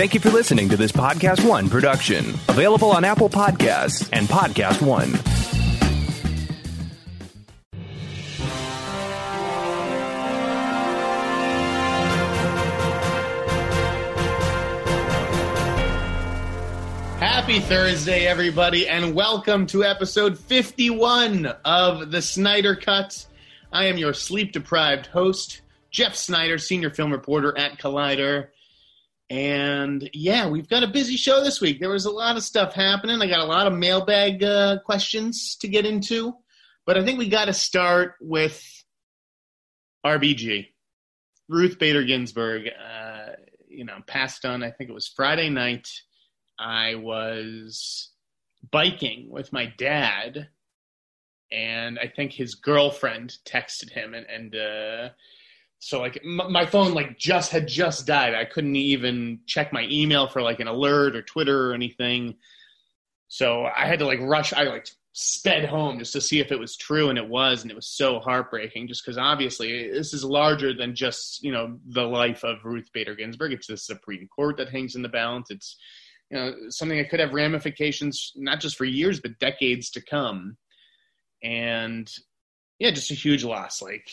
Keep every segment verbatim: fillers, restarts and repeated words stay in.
Thank you for listening to this Podcast One production. Available on Apple Podcasts and Podcast One. Happy Thursday, everybody, and welcome to episode fifty-one of The Snyder Cut. I am your sleep-deprived host, Jeff Snyder, senior film reporter at Collider. And, yeah, we've got a busy show this week. There was a lot of stuff happening. I got a lot of mailbag uh, questions to get into. But I think we got to start with R B G, Ruth Bader Ginsburg. Uh, you know, passed on, I think it was Friday night. I was biking with my dad, and I think his girlfriend texted him, and, and uh, so, like, m- my phone, like, just had just died. I couldn't even check my email for, like, an alert or Twitter or anything, so I had to, like, rush. I, like, sped home just to see if it was true, and it was, and it was so heartbreaking, just because, obviously, this is larger than just, you know, the life of Ruth Bader Ginsburg. It's the Supreme Court that hangs in the balance. It's, you know, something that could have ramifications not just for years, but decades to come. And yeah, just a huge loss. Like,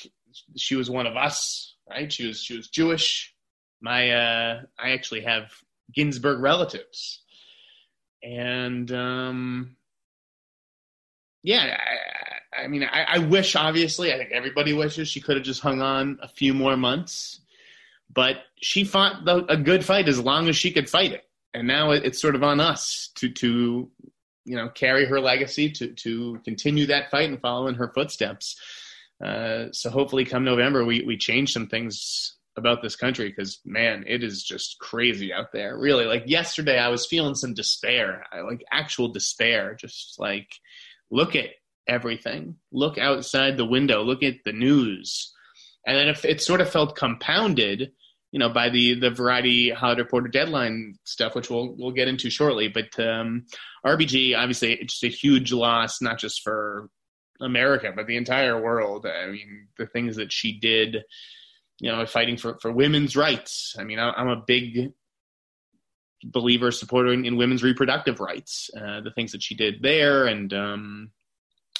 she was one of us, right? She was, she was Jewish. My, uh, I actually have Ginsburg relatives, and um, yeah, I, I mean, I, I wish, obviously, I think everybody wishes she could have just hung on a few more months, but she fought the, a good fight as long as she could fight it. And now it's sort of on us to, to, you know, carry her legacy, to, to continue that fight and follow in her footsteps. Uh, so hopefully come November, we, we change some things about this country, because, man, it is just crazy out there. Really, like, yesterday I was feeling some despair, I, like actual despair, just like, look at everything, look outside the window, look at the news. And then if it sort of felt compounded, you know, by the, the Variety Hollywood Reporter deadline stuff, which we'll we'll get into shortly. But um, R B G, obviously, it's just a huge loss, not just for America, but the entire world. I mean, the things that she did, you know, fighting for, for women's rights. I mean, I, I'm a big believer, supporter in, in women's reproductive rights, uh, the things that she did there. And um,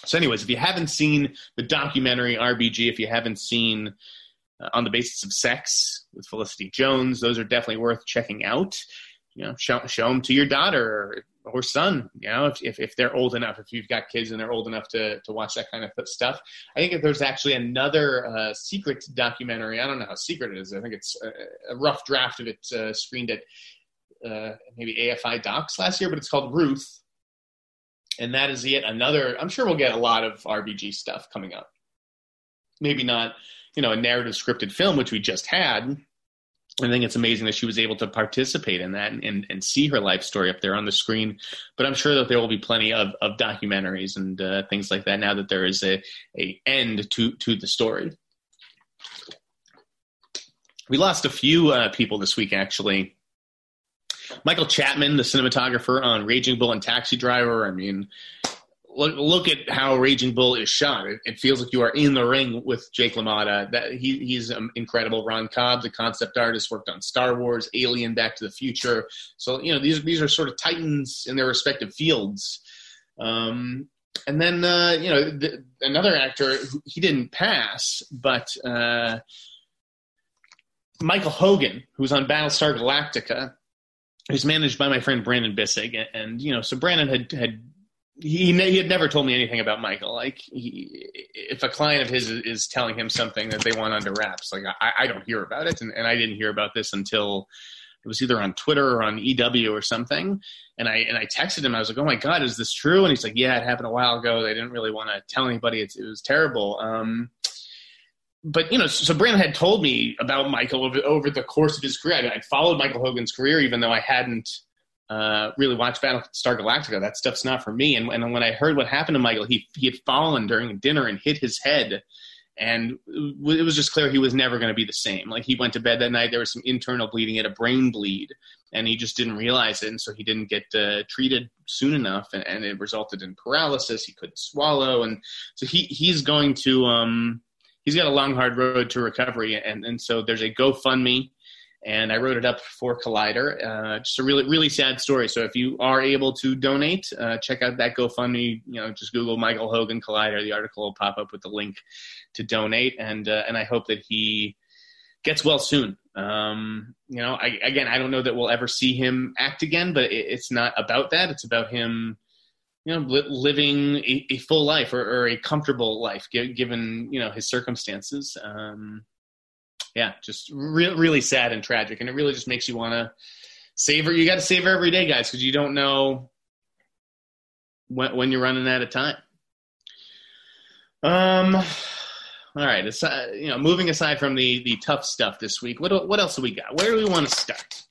so anyways, if you haven't seen the documentary R B G, if you haven't seen Uh, on the Basis of Sex with Felicity Jones, those are definitely worth checking out. You know, show, show them to your daughter or, or son, you know, if, if if they're old enough, if you've got kids and they're old enough to, to watch that kind of stuff. I think if there's actually another uh, secret documentary, I don't know how secret it is. I think it's a, a rough draft of it uh, screened at uh, maybe A F I Docs last year, but it's called Ruth. And that is yet another, I'm sure we'll get a lot of R B G stuff coming up. Maybe not, you know, a narrative scripted film, which we just had. I think it's amazing that she was able to participate in that and, and, and see her life story up there on the screen. But I'm sure that there will be plenty of, of documentaries and uh, things like that now that there is a, a end to, to the story. We lost a few uh, people this week, actually. Michael Chapman, the cinematographer on Raging Bull and Taxi Driver. I mean, Look, look at how Raging Bull is shot. It, it feels like you are in the ring with Jake LaMotta. That he, he's um, incredible. Ron Cobb, the concept artist, worked on Star Wars, Alien, Back to the Future. So, you know, these, these are sort of titans in their respective fields. Um, and then, uh, you know, the, another actor, he didn't pass, but uh, Michael Hogan, who's on Battlestar Galactica, who's managed by my friend Brandon Bissig. And, and you know, so Brandon had had... He he had never told me anything about Michael. Like, he, if a client of his is telling him something that they want under wraps, like, I, I don't hear about it. And, and I didn't hear about this until it was either on Twitter or on E W or something. And I, and I texted him. I was like, oh my God, is this true? And he's like, yeah, it happened a while ago. They didn't really want to tell anybody. It's, it was terrible. Um, but, you know, so Brandon had told me about Michael over, over the course of his career. I, I followed Michael Hogan's career, even though I hadn't Uh, really watch Battlestar Galactica. That stuff's not for me. And, and when I heard what happened to Michael, he he had fallen during dinner and hit his head, and it was just clear he was never going to be the same. Like, he went to bed that night. There was some internal bleeding, he had a brain bleed, and he just didn't realize it, and so he didn't get uh, treated soon enough, and, and it resulted in paralysis. He couldn't swallow, and so he he's going to um he's got a long, hard road to recovery, and and so there's a GoFundMe. and I wrote it up for Collider. Uh, just a really, really sad story. So if you are able to donate, uh, check out that GoFundMe. You know, just Google Michael Hogan Collider. The article will pop up with the link to donate. And uh, and I hope that he gets well soon. Um, you know, I, again, I don't know that we'll ever see him act again, but it, it's not about that. It's about him, you know, li- living a, a full life or, or a comfortable life g- given, you know, his circumstances. Um, yeah, just re- really sad and tragic. And it really just makes you want to savor. You got to savor every day, guys, because you don't know when, when you're running out of time. Um, All right, aside, you know, moving aside from the, the tough stuff this week, what what else do we got? Where do we want to start?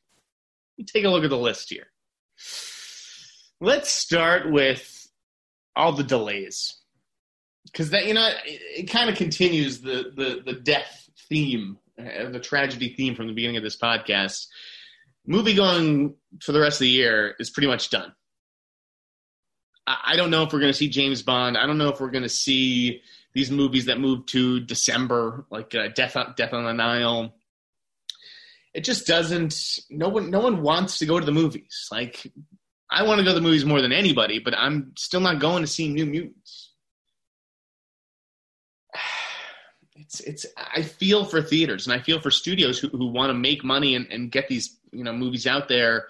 Let me take a look at the list here. Let's start with all the delays, because that you know it, it kind of continues the, the the death theme, the tragedy theme from the beginning of this podcast. Movie going for the rest of the year is pretty much done. I, I don't know if we're going to see James Bond. I don't know if we're going to see these movies that move to December, like uh, Death on, Death on the Nile. It just doesn't. No one, no one wants to go to the movies. Like, I want to go to the movies more than anybody, but I'm still not going to see New Mutants. It's, it's. I feel for theaters and I feel for studios who, who want to make money and, and get these, you know, movies out there,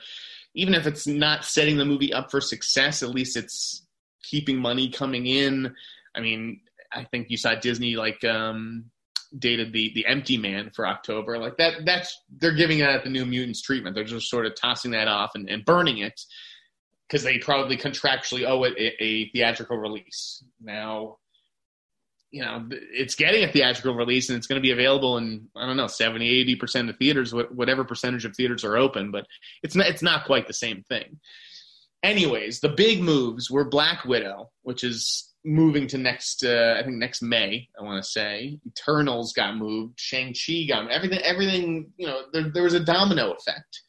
even if it's not setting the movie up for success. At least it's keeping money coming in. I mean, I think you saw Disney like um, dated the the Empty Man for October. Like that, that's they're giving that the New Mutants treatment. They're just sort of tossing that off and, and burning it because they probably contractually owe it a, a theatrical release. Now, you know, it's getting a theatrical release and it's going to be available in, I don't know, seventy, eighty percent of theaters, whatever percentage of theaters are open, but it's not, it's not quite the same thing. Anyways, the big moves were Black Widow, which is moving to next, uh, I think next May, I want to say. Eternals got moved. Shang-Chi got moved. Everything, everything, you know, there, there was a domino effect.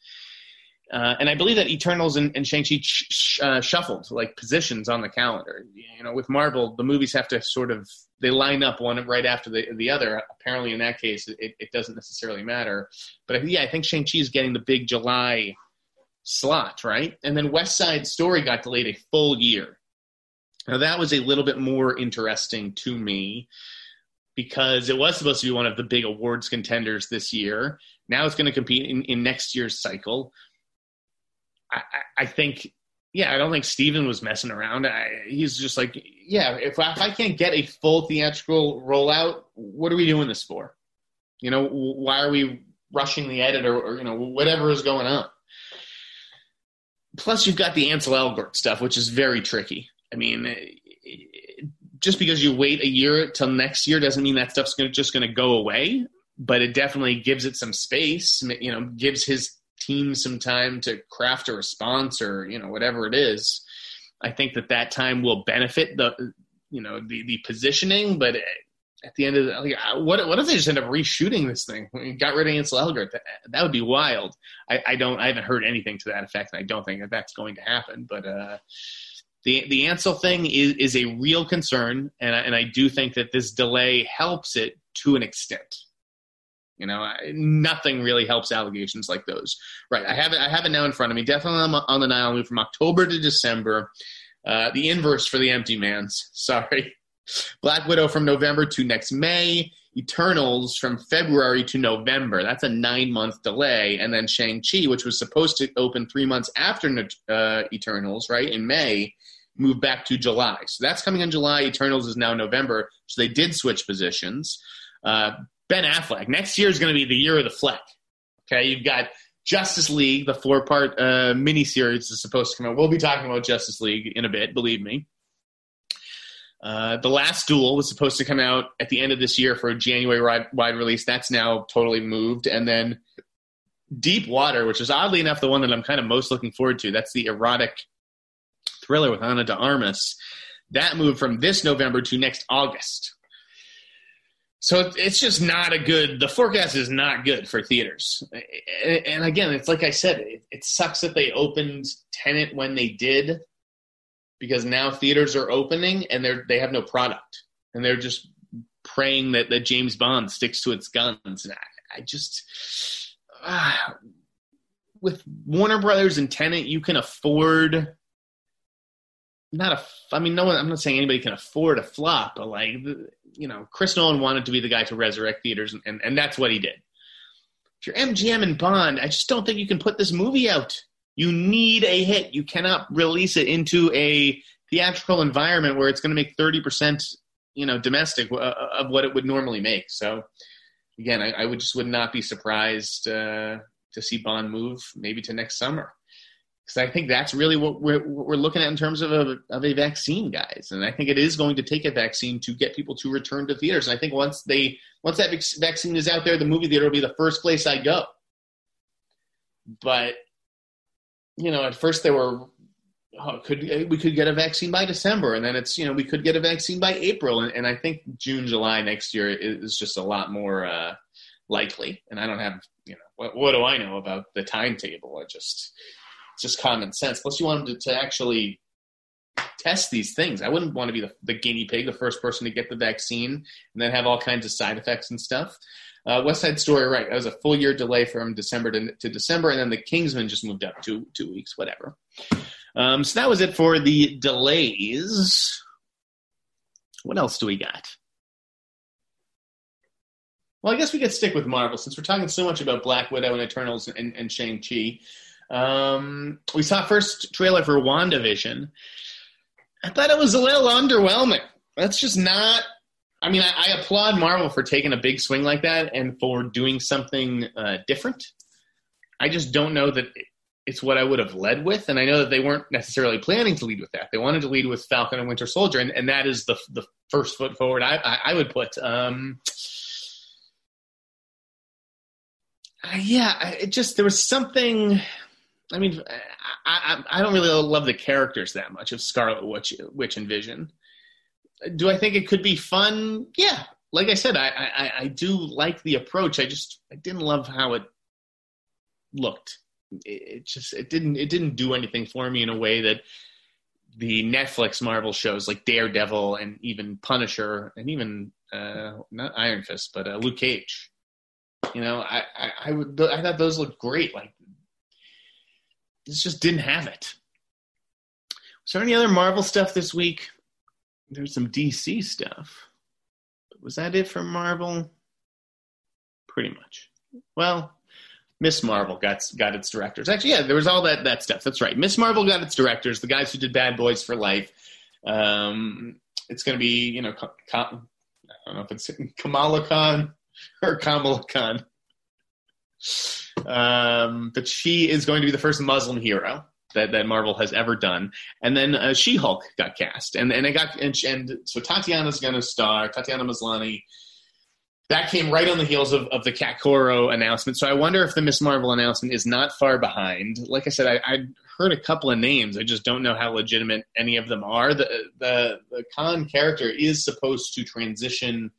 Uh, and I believe that Eternals and, and Shang-Chi sh- sh- uh, shuffled, like, positions on the calendar. You know, with Marvel, the movies have to sort of, they line up one right after the, the other. Apparently, in that case, it, it doesn't necessarily matter. But, yeah, I think Shang-Chi is getting the big July slot, right? And then West Side Story got delayed a full year. Now, that was a little bit more interesting to me because it was supposed to be one of the big awards contenders this year. Now it's going to compete in, in next year's cycle. I, I, I think, yeah, I don't think Steven was messing around. I, he's just like, yeah, if I, if I can't get a full theatrical rollout, what are we doing this for? You know, why are we rushing the edit or, or you know, whatever is going on? Plus, you've got the Ansel Elgort stuff, which is very tricky. I mean, just because you wait a year till next year doesn't mean that stuff's gonna, just going to go away, but it definitely gives it some space, you know, gives his team some time to craft a response or, you know, whatever it is. I think that that time will benefit the, you know, the, the positioning, but at the end of the, like, what, what if they just end up reshooting this thing? We got rid of Ansel Elgort. That, that would be wild. I, I don't, I haven't heard anything to that effect. And I don't think that that's going to happen, but, uh, The the Ansel thing is, is a real concern, and I, and I do think that this delay helps it to an extent. You know, I, nothing really helps allegations like those, right? I have it. I have it now in front of me. Definitely on, on the Nile moved from October to December. Uh, the inverse for the Empty Man's. Sorry, Black Widow from November to next May. Eternals from February to November. That's a nine-month delay. And then Shang-Chi, which was supposed to open three months after uh, Eternals, right, in May, moved back to July. So that's coming in July. Eternals is now November, so they did switch positions. Uh, Ben Affleck. Next year is going to be the year of the Fleck. Okay, you've got Justice League, the four-part uh, miniseries is supposed to come out. We'll be talking about Justice League in a bit, believe me. Uh, the Last Duel was supposed to come out at the end of this year for a January-wide release. That's now totally moved. And then Deep Water, which is oddly enough the one that I'm kind of most looking forward to. That's the erotic thriller with Ana de Armas. That moved from this November to next August. So it's just not a good – the forecast is not good for theaters. And, again, it's like I said, it, it sucks that they opened Tenet when they did, because now theaters are opening and they're, they have no product. And they're just praying that, that James Bond sticks to its guns. And I, I just uh, with Warner Brothers and Tenet, you can afford not a. I mean, no one. I'm not saying anybody can afford a flop, but like, you know, Chris Nolan wanted to be the guy to resurrect theaters, and, and, and that's what he did. If you're M G M and Bond, I just don't think you can put this movie out. You need a hit. You cannot release it into a theatrical environment where it's going to make thirty percent, you know, domestic of what it would normally make. So, again, I, I would just would not be surprised uh, to see Bond move maybe to next summer, because I think that's really what we're, what we're looking at in terms of a, of a vaccine, guys. And I think it is going to take a vaccine to get people to return to theaters. And I think once they once that vaccine is out there, the movie theater will be the first place I go. But, you know, at first they were, oh, could we could get a vaccine by December. And then it's, you know, we could get a vaccine by April. And, and I think June, July next year is just a lot more uh, likely. And I don't have, you know, what, what do I know about the timetable? I just... just common sense. Plus, you want them to, to actually test these things. I wouldn't want to be the, the guinea pig, the first person to get the vaccine, and then have all kinds of side effects and stuff. Uh, West Side Story, right? That was a full year delay from December to, to December, and then The Kingsman just moved up two two weeks, whatever. Um, so that was it for the delays. What else do we got? Well, I guess we could stick with Marvel since we're talking so much about Black Widow and Eternals and, and Shang-Chi. Um, we saw first trailer for WandaVision. I thought it was a little underwhelming. That's just not, I mean, I, I applaud Marvel for taking a big swing like that and for doing something uh, different. I just don't know that it's what I would have led with. And I know that they weren't necessarily planning to lead with that. They wanted to lead with Falcon and Winter Soldier. And, and that is the the first foot forward I, I, I would put. Um, uh, yeah, it just, there was something... I mean, I, I I don't really love the characters that much of Scarlet Witch, Witch and Vision. Do I think it could be fun? Yeah. Like I said, I, I, I do like the approach. I just I didn't love how it looked. It, it just it didn't it didn't do anything for me in a way that the Netflix Marvel shows like Daredevil and even Punisher and even uh, not Iron Fist but uh, Luke Cage. You know, I I, I would I thought those looked great. Like. This just didn't have it. Was there any other Marvel stuff this week? There's some D C stuff. Was that it for Marvel? Pretty much. Well, Miss Marvel got got its directors. Actually, yeah, there was all that, that stuff. That's right. Miss Marvel got its directors, the guys who did Bad Boys for Life. Um, it's going to be, you know, Ka- Ka- I don't know if it's Kamala Khan or Kamala Khan. Um, but she is going to be the first Muslim hero that, that Marvel has ever done. And then uh, She-Hulk got cast, and and it got and, and so Tatiana's going to star. Tatiana Maslany. That came right on the heels of, of the Kat Coro announcement. So I wonder if the Miss Marvel announcement is not far behind. Like I said, I, I heard a couple of names. I just don't know how legitimate any of them are. The the the Khan character is supposed to transition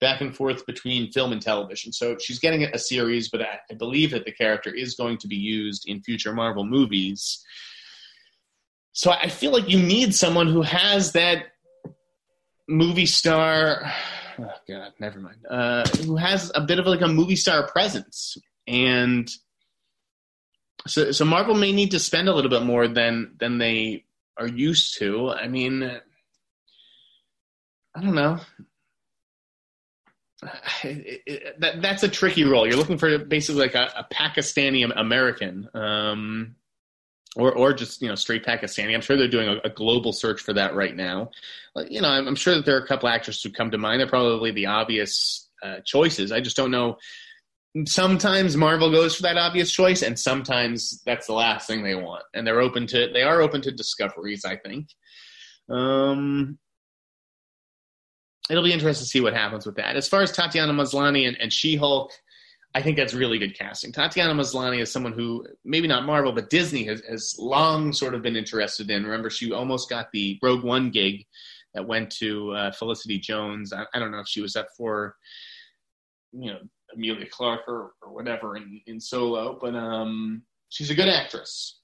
back and forth between film and television. So she's getting a series, but I, I believe that the character is going to be used in future Marvel movies. So I feel like you need someone who has that movie star, oh God, never mind, uh, who has a bit of like a movie star presence. And so, so Marvel may need to spend a little bit more than, than they are used to. I mean, I don't know. It, it, that, that's a tricky role. You're looking for basically like a, a Pakistani American, um, or or just you know straight Pakistani. I'm sure they're doing a, a global search for that right now. You know, I'm, I'm sure that there are a couple actors who come to mind. They're probably the obvious uh, choices. I just don't know. Sometimes Marvel goes for that obvious choice, and sometimes that's the last thing they want. And they're open to they are open to discoveries, I think. Um. It'll be interesting to see what happens with that. As far as Tatiana Maslany and, and She-Hulk, I think that's really good casting. Tatiana Maslany is someone who, maybe not Marvel, but Disney has, has long sort of been interested in. Remember, she almost got the Rogue One gig that went to uh, Felicity Jones. I, I don't know if she was up for, you know, Amelia Clark or, or whatever in, in Solo, but um, she's a good actress.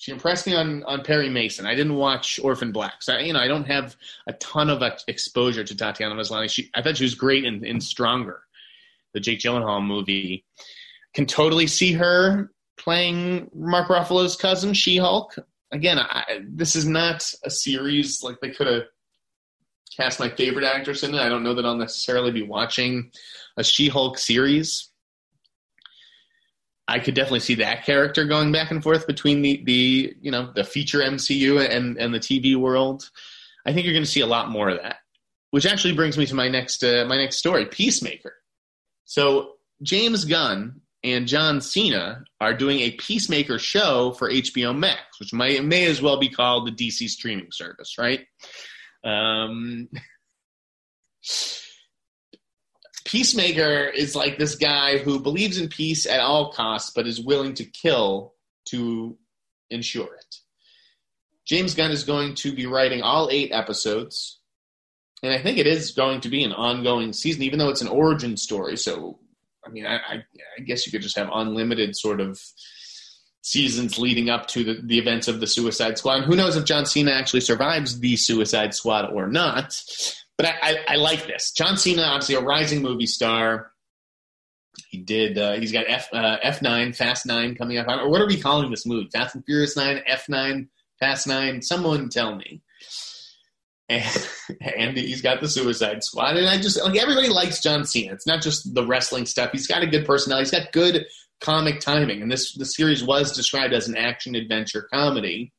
She impressed me on, on Perry Mason. I didn't watch Orphan Black. So, I, you know, I don't have a ton of exposure to Tatiana Maslany. She, I thought she was great in, in Stronger, the Jake Gyllenhaal movie. can totally see her playing Mark Ruffalo's cousin, She-Hulk. Again, I, this is not a series like they could have cast my favorite actress in it. I don't know that I'll necessarily be watching a She-Hulk series. I could definitely see that character going back and forth between the, the you know, the feature M C U and, and the T V world. I think you're going to see a lot more of that, which actually brings me to my next uh, my next story, Peacemaker. So James Gunn and John Cena are doing a Peacemaker show for H B O Max, which may, may as well be called the D C streaming service, right? Um, Peacemaker is like this guy who believes in peace at all costs, but is willing to kill to ensure it. James Gunn is going to be writing all eight episodes, and I think it is going to be an ongoing season, even though it's an origin story, so... I mean, I, I, I guess you could just have unlimited sort of seasons leading up to the, the events of the Suicide Squad. And who knows if John Cena actually survives the Suicide Squad or not. But I, I, I like this. John Cena, obviously a rising movie star. He did. Uh, he's got F uh, F nine, Fast nine coming up. Or what are we calling this movie? Fast and Furious nine, F nine, Fast nine? Someone tell me. And, and he's got the Suicide Squad. And I just, like, everybody likes John Cena. It's not just the wrestling stuff. He's got a good personality. He's got good comic timing. And this, this series was described as an action-adventure comedy.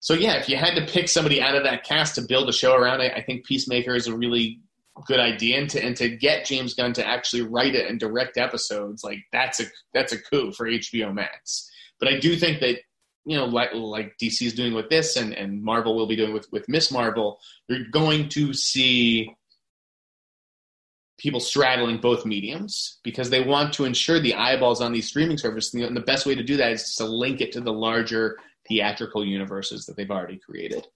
So, yeah, if you had to pick somebody out of that cast to build a show around, I, I think Peacemaker is a really good idea. And to, and to get James Gunn to actually write it and direct episodes, like, that's a, that's a coup for H B O Max. But I do think that, you know, like, like D C is doing with this and, and Marvel will be doing with, with Miss Marvel, you're going to see people straddling both mediums because they want to ensure the eyeballs on these streaming services. And the best way to do that is to link it to the larger theatrical universes that they've already created.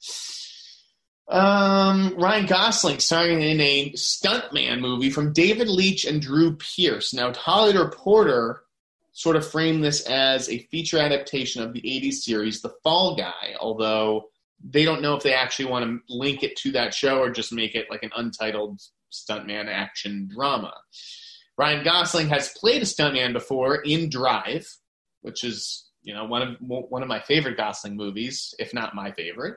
Um, Ryan Gosling starring in a stuntman movie from David Leitch and Drew Pearce. Now, Hollywood Reporter sort of frame this as a feature adaptation of the eighties series, The Fall Guy, although they don't know if they actually want to link it to that show or just make it like an untitled stuntman action drama. Ryan Gosling has played a stuntman before in Drive, which is, you know, one of one of my favorite Gosling movies, if not my favorite.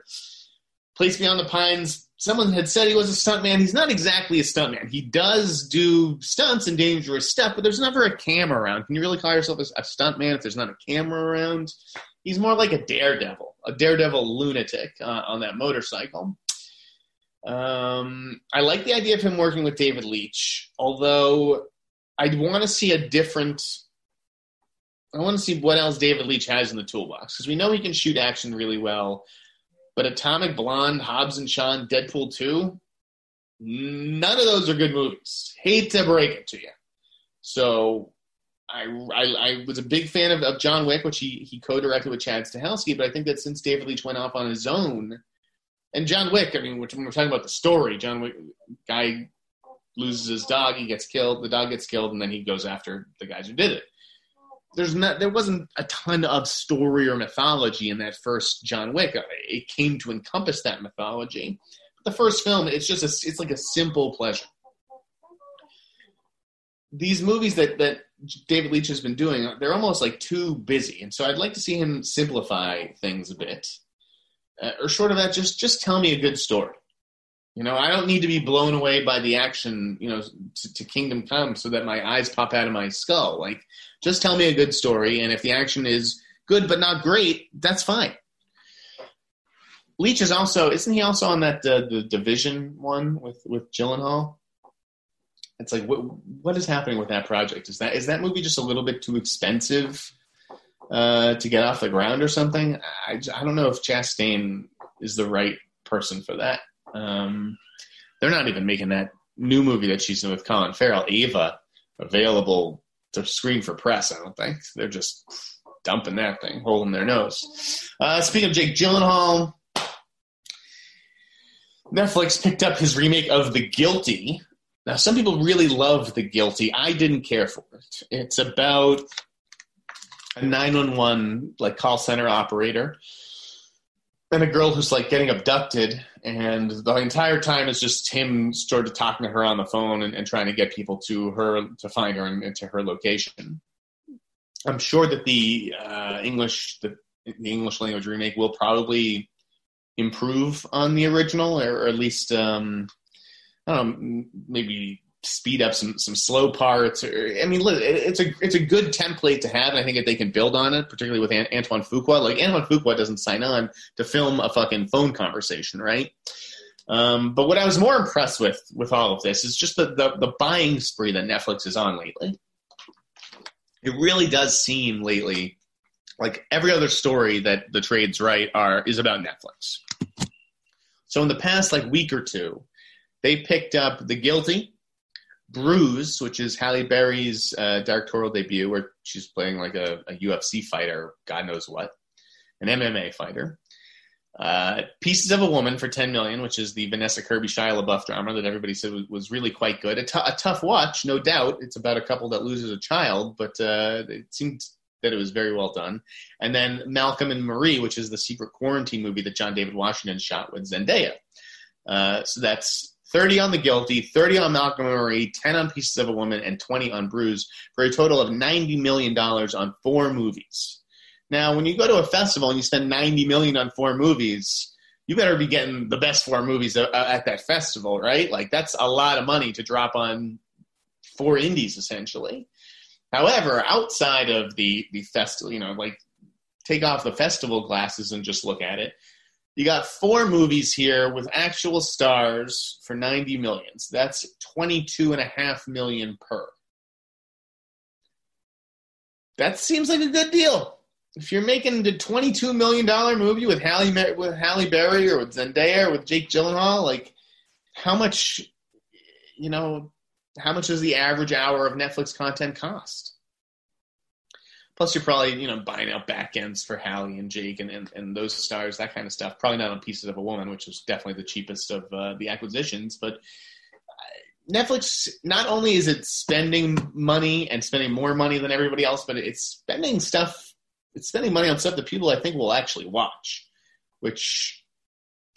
Place Beyond the Pines, someone had said he was a stuntman. He's not exactly a stuntman. He does do stunts and dangerous stuff, but there's never a camera around. Can you really call yourself a stuntman if there's not a camera around? He's more like a daredevil, a daredevil lunatic uh, on that motorcycle. Um, I like the idea of him working with David Leitch, although I'd want to see a different – I want to see what else David Leitch has in the toolbox because we know he can shoot action really well. But Atomic Blonde, Hobbs and Shaw, Deadpool two, none of those are good movies. Hate to break it to you. So I, I, I was a big fan of, of John Wick, which he, he co-directed with Chad Stahelski, but I think that since David Leitch went off on his own, and John Wick, I mean, we're, we're talking about the story. John Wick, guy loses his dog, he gets killed, the dog gets killed, and then he goes after the guys who did it. There's not, there wasn't a ton of story or mythology in that first John Wick. It came to encompass that mythology. But the first film, it's just a, it's like a simple pleasure. These movies that, that David Leitch has been doing, they're almost like too busy. And so I'd like to see him simplify things a bit. Uh, or short of that, just, just tell me a good story. You know, I don't need to be blown away by the action, you know, to, to Kingdom Come so that my eyes pop out of my skull. Like, just tell me a good story, and if the action is good but not great, that's fine. Leitch is also, isn't he also on that uh, the Division one with, with Gyllenhaal? It's like, what what is happening with that project? Is that is that movie just a little bit too expensive uh, to get off the ground or something? I, I don't know if Chastain is the right person for that. Um, they're not even making that new movie that she's in with Colin Farrell, Ava, available to screen for press, I don't think. They're just dumping that thing, holding their nose. Uh, speaking of Jake Gyllenhaal, Netflix picked up his remake of The Guilty. Now, some people really love The Guilty. I didn't care for it. It's about a nine one one like call center operator and a girl who's like getting abducted, and the entire time is just him sort of talking to her on the phone and, and trying to get people to her, to find her and, and to her location. I'm sure that the uh, English the, the English language remake will probably improve on the original, or, or at least um, I don't know, maybe speed up some, some slow parts. Or, I mean, it's a it's a good template to have, and I think that they can build on it, particularly with An- Antoine Fuqua. Like, Antoine Fuqua doesn't sign on to film a fucking phone conversation, right? Um, but what I was more impressed with with all of this is just the, the, the buying spree that Netflix is on lately. It really does seem lately like every other story that the trades write are is about Netflix. So in the past like week or two, they picked up The Guilty, Bruise, which is Halle Berry's uh, directorial debut, where she's playing like a, a U F C fighter, God knows what, an M M A fighter. Uh, Pieces of a Woman for ten million dollars, which is the Vanessa Kirby Shia LaBeouf drama that everybody said was, was really quite good. A, t- a tough watch, no doubt. It's about a couple that loses a child, but uh, it seemed that it was very well done. And then Malcolm and Marie, which is the secret quarantine movie that John David Washington shot with Zendaya. Uh, so that's thirty on The Guilty, thirty on Malcolm and Marie, ten on Pieces of a Woman, and twenty on Bruise, for a total of ninety million dollars on four movies. Now, when you go to a festival and you spend ninety million dollars on four movies, you better be getting the best four movies a, a, at that festival, right? Like, that's a lot of money to drop on four indies, essentially. However, outside of the, the festival, you know, like, take off the festival glasses and just look at it. You got four movies here with actual stars for ninety million dollars. So that's twenty-two point five million dollars per. That seems like a good deal. If you're making the twenty-two million dollars movie with Halle, with Halle Berry or with Zendaya or with Jake Gyllenhaal, like, how much, you know, how much does the average hour of Netflix content cost? Plus, you're probably, you know, buying out back ends for Halle and Jake and, and, and those stars, that kind of stuff. Probably not on Pieces of a Woman, which was definitely the cheapest of uh, the acquisitions, but Netflix, not only is it spending money and spending more money than everybody else, but it's spending stuff It's spending money on stuff that people, I think, will actually watch, which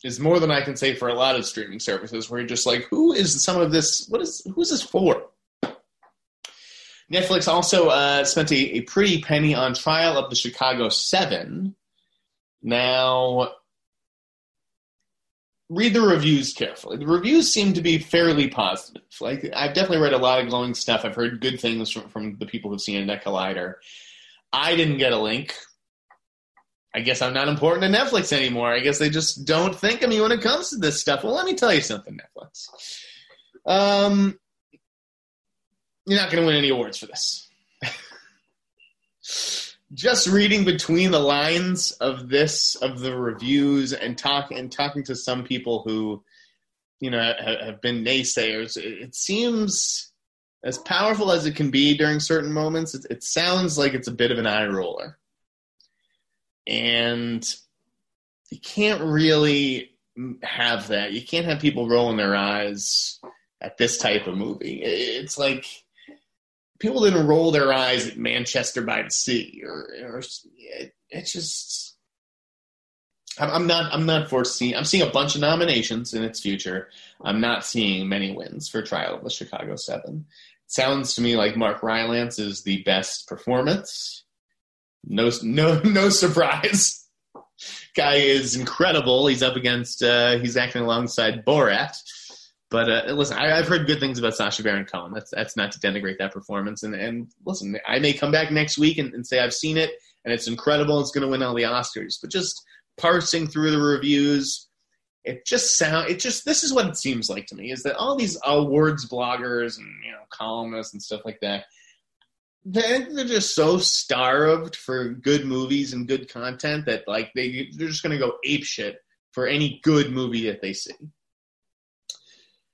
is more than I can say for a lot of streaming services, where you're just like, who is some of this? What is who is this for? Netflix also uh, spent a, a pretty penny on Trial of the Chicago Seven. Now, read the reviews carefully. The reviews seem to be fairly positive. Like, I've definitely read a lot of glowing stuff. I've heard good things from, from the people who've seen it at Collider. I didn't get a link. I guess I'm not important to Netflix anymore. I guess they just don't think of me when it comes to this stuff. Well, let me tell you something, Netflix. Um, you're not going to win any awards for this. Just reading between the lines of this, of the reviews, and talk and talking to some people who, you know, have, have been naysayers, it, it seems, as powerful as it can be during certain moments, it, it sounds like it's a bit of an eye roller. And you can't really have that. You can't have people rolling their eyes at this type of movie. It's like people didn't roll their eyes at Manchester by the Sea, or, or it, it's just, I'm not, I'm not foreseeing, I'm seeing a bunch of nominations in its future. I'm not seeing many wins for Trial of the Chicago Seven. It sounds to me like Mark Rylance is the best performance. No, no, no surprise. Guy is incredible. He's up against, uh, he's acting alongside Borat. But uh, listen, I, I've heard good things about Sacha Baron Cohen. That's that's not to denigrate that performance. And and listen, I may come back next week and, and say I've seen it and it's incredible. It's going to win all the Oscars. But just parsing through the reviews, it just sound it just this is what it seems like to me, is that all these awards bloggers and, you know, columnists and stuff like that, they're, they're just so starved for good movies and good content that, like, they they're just gonna go apeshit for any good movie that they see,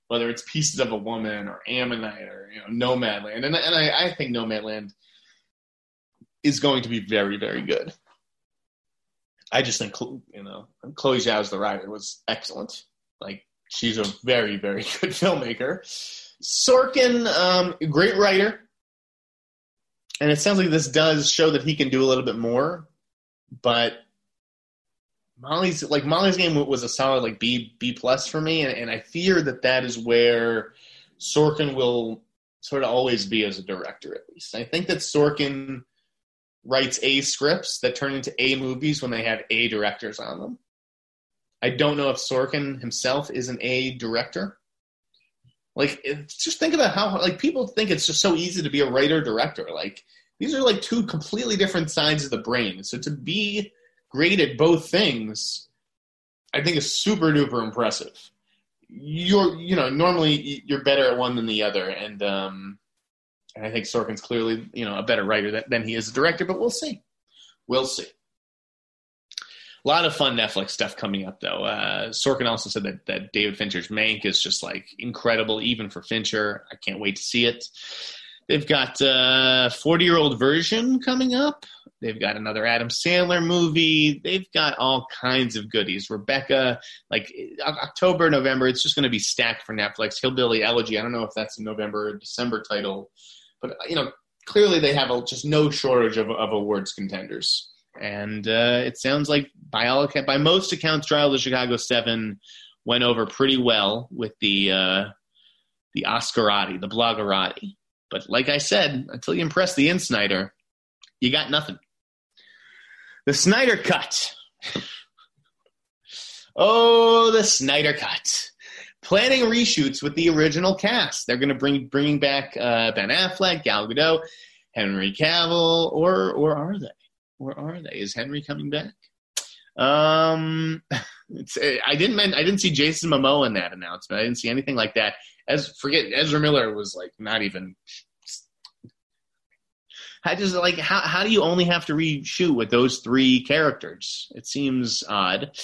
whether it's Pieces of a Woman or Ammonite or, you know, Nomadland, and and I, I think Nomadland is going to be very, very good. I just think, you know, Chloe Zhao's The Rider was excellent. Like, she's a very, very good filmmaker. Sorkin, um, great writer. And it sounds like this does show that he can do a little bit more. But Molly's, like, Molly's Game was a solid, like, B, B plus for me. And, and I fear that that is where Sorkin will sort of always be as a director, at least. I think that Sorkin writes A scripts that turn into A movies when they have A directors on them. I don't know if Sorkin himself is an A director. Like, it's, just think about how, like, people think it's just so easy to be a writer-director. Like, these are, like, two completely different sides of the brain. So to be great at both things, I think is super-duper impressive. You're, you know, normally you're better at one than the other. And, um, and I think Sorkin's clearly, you know, a better writer than, than he is a director, but we'll see. We'll see. A lot of fun Netflix stuff coming up, though. Uh, Sorkin also said that that David Fincher's Mank is just, like, incredible, even for Fincher. I can't wait to see it. They've got a forty-year-old version coming up. They've got another Adam Sandler movie. They've got all kinds of goodies. Rebecca, like, October, November, it's just going to be stacked for Netflix. Hillbilly Elegy, I don't know if that's a November or December title. But, you know, clearly they have a, just no shortage of, of awards contenders. And uh, it sounds like, by all account, by most accounts, Trial of the Chicago Seven went over pretty well with the uh, the Oscarati, the Bloggerati. But like I said, until you impress the in-Snyder, you got nothing. The Snyder Cut. Oh, the Snyder Cut. Planning reshoots with the original cast. They're going to bring bringing back uh, Ben Affleck, Gal Gadot, Henry Cavill, or or are they? Where are they? Is Henry coming back? Um, it's, I didn't. I didn't see Jason Momoa in that announcement. I didn't see anything like that. As forget Ezra Miller was like not even. I just like how how do you only have to reshoot with those three characters? It seems odd.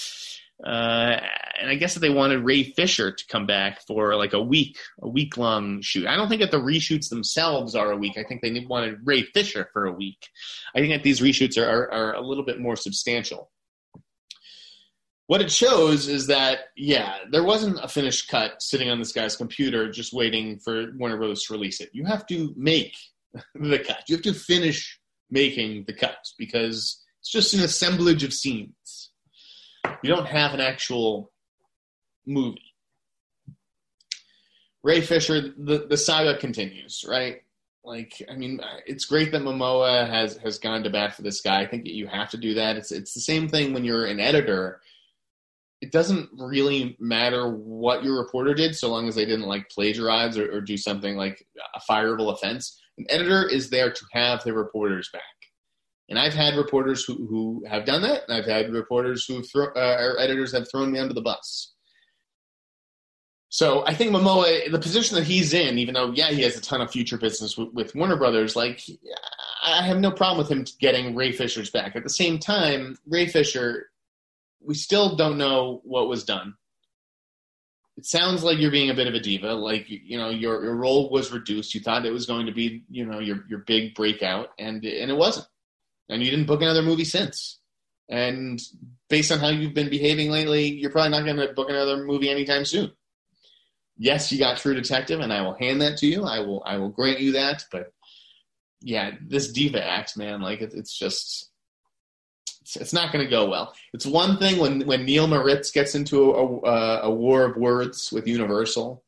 Uh, and I guess that they wanted Ray Fisher to come back for like a week, a week long shoot. I don't think that the reshoots themselves are a week. I think they wanted Ray Fisher for a week. I think that these reshoots are, are, are a little bit more substantial. What it shows is that, yeah, there wasn't a finished cut sitting on this guy's computer just waiting for Warner Brothers to release it. You have to make the cut. You have to finish making the cut because it's just an assemblage of scenes. You don't have an actual movie. Ray Fisher, the, the saga continues, right? Like, I mean, it's great that Momoa has, has gone to bat for this guy. I think that you have to do that. It's it's the same thing when you're an editor. It doesn't really matter what your reporter did so long as they didn't, like, plagiarize or, or do something like a fireable offense. An editor is there to have their reporters back. And I've had reporters who, who have done that, and I've had reporters who throw, uh, or editors have thrown me under the bus. So I think Momoa, the position that he's in, even though, yeah, he has a ton of future business with, with Warner Brothers, like, I have no problem with him getting Ray Fisher's back. At the same time, Ray Fisher, we still don't know what was done. It sounds like you're being a bit of a diva. Like, you know, your, your role was reduced. You thought it was going to be, you know, your, your big breakout, and and it wasn't. And you didn't book another movie since. And based on how you've been behaving lately, you're probably not going to book another movie anytime soon. Yes, you got True Detective, and I will hand that to you. I will I will grant you that. But, yeah, this diva act, man, like, it, it's just it's, – it's not going to go well. It's one thing when, when Neil Moritz gets into a, a, a war of words with Universal,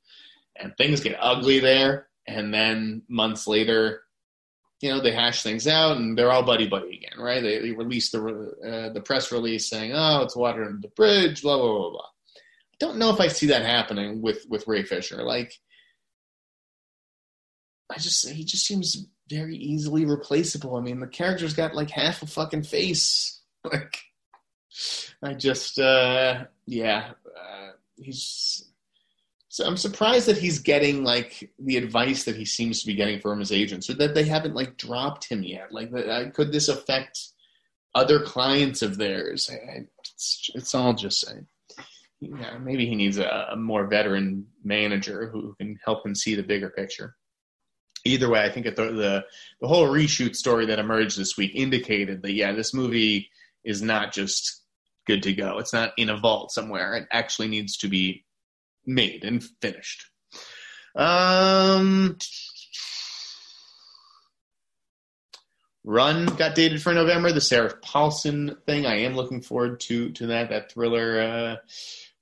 and things get ugly there, and then months later – you know, they hash things out, and they're all buddy-buddy again, right? They, they release the uh, the press release saying, oh, it's water under the bridge, blah, blah, blah, blah. I don't know if I see that happening with, with Ray Fisher. Like, I just he just seems very easily replaceable. I mean, the character's got, like, half a fucking face. Like, I just, uh, yeah, uh, he's... So I'm surprised that he's getting, like, the advice that he seems to be getting from his agents, or that they haven't, like, dropped him yet. Like, could this affect other clients of theirs? It's, it's all just – yeah, maybe he needs a, a more veteran manager who can help him see the bigger picture. Either way, I think the, the, the whole reshoot story that emerged this week indicated that, yeah, this movie is not just good to go. It's not in a vault somewhere. It actually needs to be – made and finished. Um, Run got dated for November. The Sarah Paulson thing. I am looking forward to to that. That thriller uh,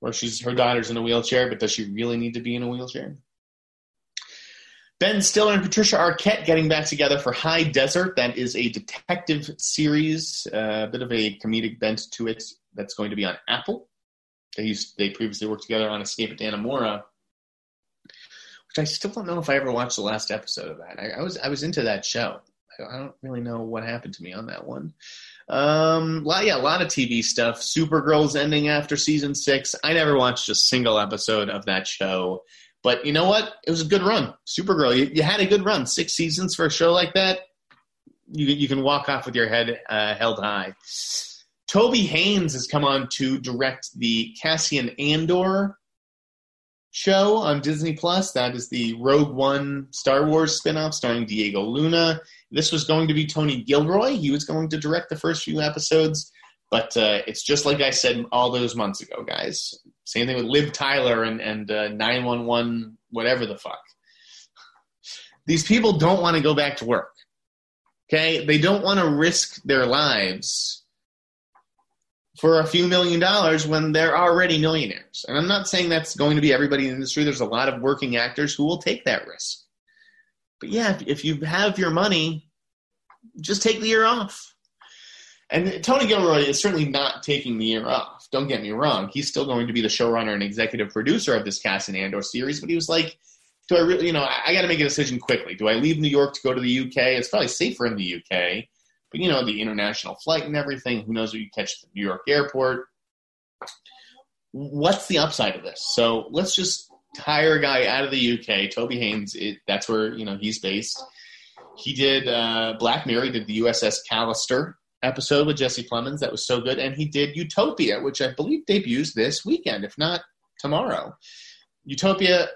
where she's her daughter's in a wheelchair, but does she really need to be in a wheelchair? Ben Stiller and Patricia Arquette getting back together for High Desert. That is a detective series, a uh, bit of a comedic bent to it. That's going to be on Apple. They used, they previously worked together on Escape at Dannemora, which I still don't know if I ever watched the last episode of that. I, I was I was into that show. I don't really know what happened to me on that one. Um, lot, yeah, a lot of T V stuff. Supergirl's ending after season six. I never watched a single episode of that show. But you know what? It was a good run. Supergirl, you, you had a good run. Six seasons for a show like that. You, you can walk off with your head uh, held high. Toby Haynes has come on to direct the Cassian Andor show on Disney Plus. That is the Rogue One Star Wars spinoff starring Diego Luna. This was going to be Tony Gilroy. He was going to direct the first few episodes, but uh, it's just like I said all those months ago, guys. Same thing with Liv Tyler and, and uh, nine one one, whatever the fuck. These people don't want to go back to work, okay? They don't want to risk their lives for a few million dollars when they're already millionaires. And I'm not saying that's going to be everybody in the industry. There's a lot of working actors who will take that risk. But yeah, if you have your money, just take the year off. And Tony Gilroy is certainly not taking the year off. Don't get me wrong. He's still going to be the showrunner and executive producer of this Cassian Andor series. But he was like, do I really, you know, I, I got to make a decision quickly. Do I leave New York to go to the U K? It's probably safer in the U K. But, you know, the international flight and everything, who knows what you catch at the New York airport. What's the upside of this? So let's just hire a guy out of the U K, Toby Haynes. It, that's where, you know, he's based. He did uh, Black Mirror. He did the U S S Callister episode with Jesse Plemons. That was so good. And he did Utopia, which I believe debuts this weekend, if not tomorrow. Utopia,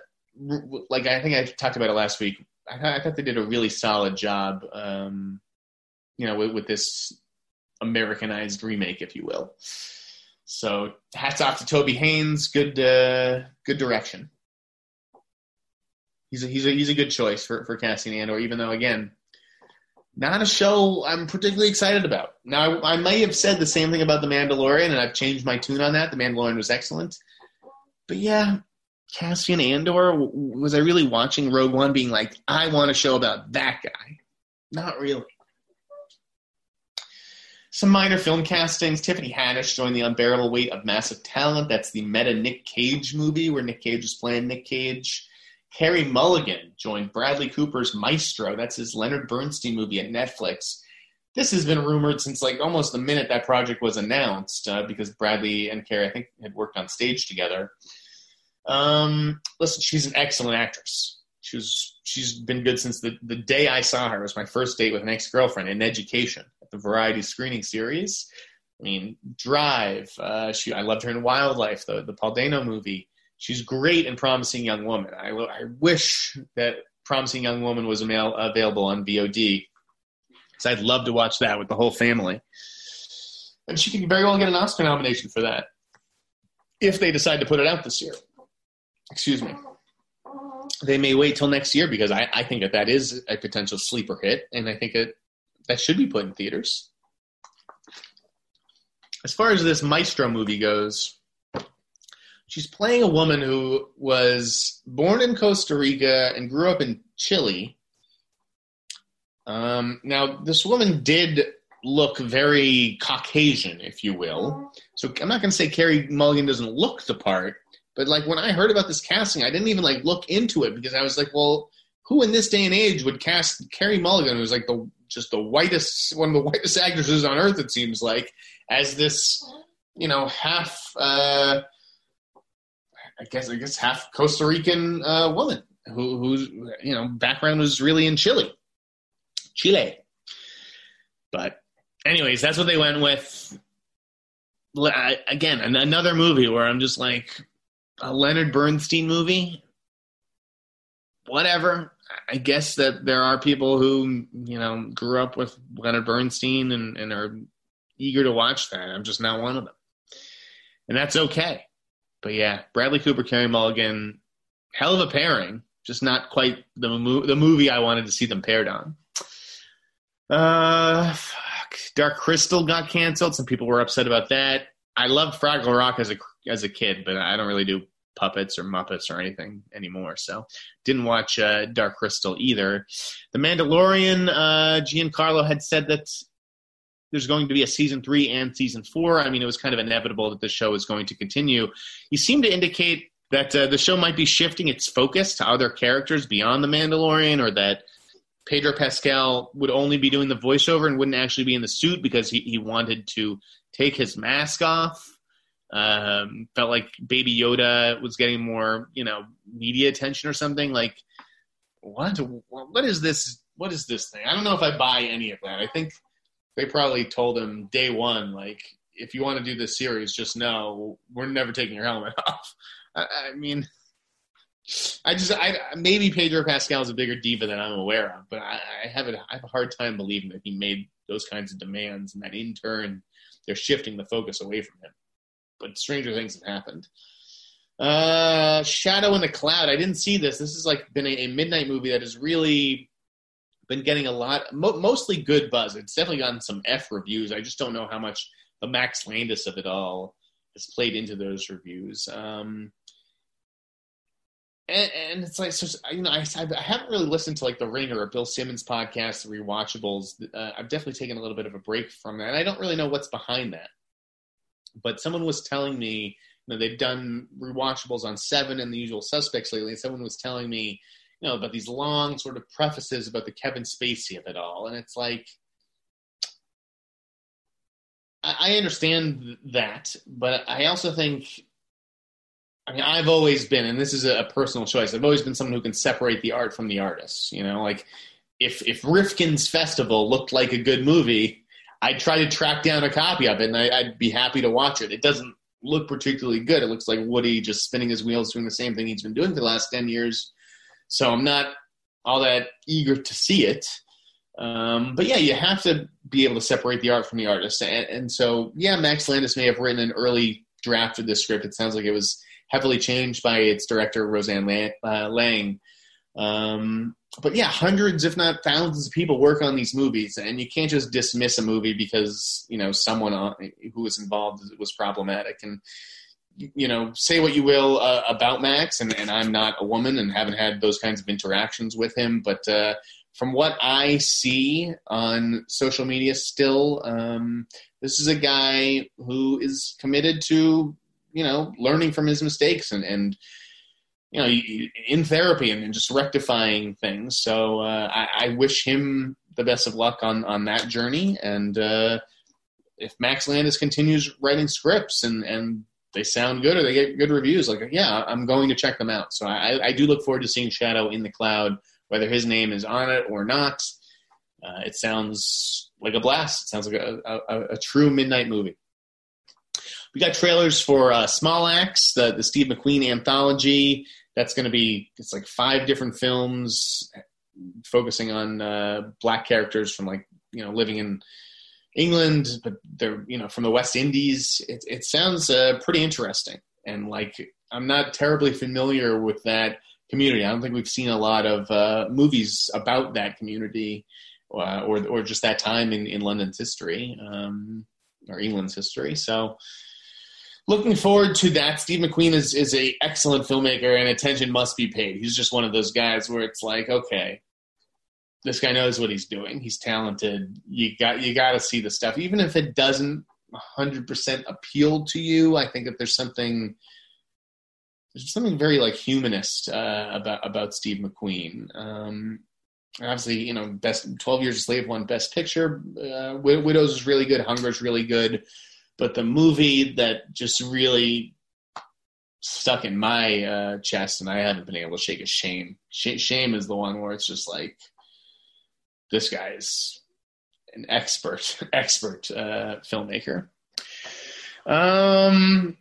like I think I talked about it last week. I, th- I thought they did a really solid job. Um, you know, with, with this Americanized remake, if you will. So hats off to Toby Haynes. Good, uh, good direction. He's a, he's a, he's a good choice for, for Cassian Andor, even though, again, not a show I'm particularly excited about. Now, I, I may have said the same thing about The Mandalorian, and I've changed my tune on that. The Mandalorian was excellent. But yeah, Cassian Andor, was I really watching Rogue One being like, I want a show about that guy? Not really. Some minor film castings. Tiffany Haddish joined The Unbearable Weight of Massive Talent. That's the meta Nick Cage movie where Nick Cage is playing Nick Cage. Carey Mulligan joined Bradley Cooper's Maestro. That's his Leonard Bernstein movie at Netflix. This has been rumored since like almost the minute that project was announced uh, because Bradley and Carey, I think, had worked on stage together. Um, listen, she's an excellent actress. She was, she's been good since the, the day I saw her. It was my first date with an ex-girlfriend in Education. The Variety screening series. I mean, Drive. Uh, she, I loved her in Wildlife, the, the Paul Dano movie. She's great in Promising Young Woman. I, I wish that Promising Young Woman was avail- available on V O D because I'd love to watch that with the whole family. And she can very well get an Oscar nomination for that if they decide to put it out this year. Excuse me. They may wait till next year because I, I think that that is a potential sleeper hit, and I think it that should be put in theaters. As far as this Maestro movie goes, she's playing a woman who was born in Costa Rica and grew up in Chile. Um, now, this woman did look very Caucasian, if you will. So I'm not going to say Carey Mulligan doesn't look the part, but like when I heard about this casting, I didn't even like look into it because I was like, well, who in this day and age would cast Carey Mulligan, who's like the just the whitest, one of the whitest actresses on earth, it seems like, as this, you know, half, uh, I guess, I guess half Costa Rican uh, woman who, whose, you know, background was really in Chile. Chile. But anyways, that's what they went with. I, again, an, another movie where I'm just like, a Leonard Bernstein movie? Whatever. I guess that there are people who, you know, grew up with Leonard Bernstein and, and are eager to watch that. I'm just not one of them. And that's okay. But yeah, Bradley Cooper, Carey Mulligan, hell of a pairing. Just not quite the, mo- the movie I wanted to see them paired on. Uh, fuck. Dark Crystal got canceled. Some people were upset about that. I loved Fraggle Rock as a, as a kid, but I don't really do puppets or Muppets or anything anymore. So didn't watch uh, Dark Crystal either. The Mandalorian, uh, Giancarlo had said that there's going to be a season three and season four. I mean, it was kind of inevitable that the show is going to continue. He seemed to indicate that uh, the show might be shifting its focus to other characters beyond the Mandalorian, or that Pedro Pascal would only be doing the voiceover and wouldn't actually be in the suit because he, he wanted to take his mask off. Um, felt like Baby Yoda was getting more, you know, media attention or something. Like, what? What is this? What is this thing? I don't know if I buy any of that. I think they probably told him day one, like, if you want to do this series, just know we're never taking your helmet off. I, I mean, I just, I maybe Pedro Pascal is a bigger diva than I'm aware of, but I, I have a, I have a hard time believing that he made those kinds of demands, and that in turn they're shifting the focus away from him. But stranger things have happened. Uh, Shadow in the Cloud. I didn't see this. This has like been a, a midnight movie that has really been getting a lot, mo- mostly good buzz. It's definitely gotten some F reviews. I just don't know how much the Max Landis of it all has played into those reviews. Um, and, and it's like, so, you know, I, I haven't really listened to like The Ringer or Bill Simmons podcast, The Rewatchables. Uh, I've definitely taken a little bit of a break from that. I don't really know what's behind that. But someone was telling me, you know, they've done rewatchables on Seven and The Usual Suspects lately, and someone was telling me, you know, about these long sort of prefaces about the Kevin Spacey of it all. And it's like, I, I understand that, but I also think, I mean, I've always been, and this is a, a personal choice, I've always been someone who can separate the art from the artist. You know, like, if if Rifkin's Festival looked like a good movie, I'd try to track down a copy of it, and I, I'd be happy to watch it. It doesn't look particularly good. It looks like Woody just spinning his wheels doing the same thing he's been doing for the last ten years. So I'm not all that eager to see it. Um, but, yeah, you have to be able to separate the art from the artist. And, and so, yeah, Max Landis may have written an early draft of this script. It sounds like it was heavily changed by its director, Roseanne Lang. Uh, Lang. Um, but yeah, hundreds, if not thousands of people work on these movies, and you can't just dismiss a movie because, you know, someone who was involved was problematic. And, you know, say what you will uh, about Max, and, and I'm not a woman and haven't had those kinds of interactions with him. But uh, from what I see on social media still, um, this is a guy who is committed to, you know, learning from his mistakes and, and, you know, in therapy and just rectifying things. So uh, I, I wish him the best of luck on, on that journey. And uh, if Max Landis continues writing scripts and, and they sound good or they get good reviews, like, yeah, I'm going to check them out. So I, I do look forward to seeing Shadow in the Cloud, whether his name is on it or not. Uh, it sounds like a blast. It sounds like a, a, a true midnight movie. We got trailers for uh, Small Axe, the, the Steve McQueen anthology. That's going to be, it's like five different films focusing on uh, black characters from, like, you know, living in England, but they're, you know, from the West Indies. It, it sounds uh, pretty interesting. And, like, I'm not terribly familiar with that community. I don't think we've seen a lot of uh, movies about that community uh, or or just that time in, in London's history um, or England's history. So, looking forward to that. Steve McQueen is is an excellent filmmaker, and attention must be paid. He's just one of those guys where it's like, okay, this guy knows what he's doing. He's talented. You got you got to see the stuff, even if it doesn't one hundred percent appeal to you. I think that there's something there's something very like humanist uh, about about Steve McQueen. Um, obviously, you know, best twelve years a Slave won Best Picture. Uh, Widows is really good. Hunger is really good. But the movie that just really stuck in my uh, chest, and I haven't been able to shake, is Shame. Sh- Shame is the one where it's just like, this guy's an expert, expert uh, filmmaker. Um,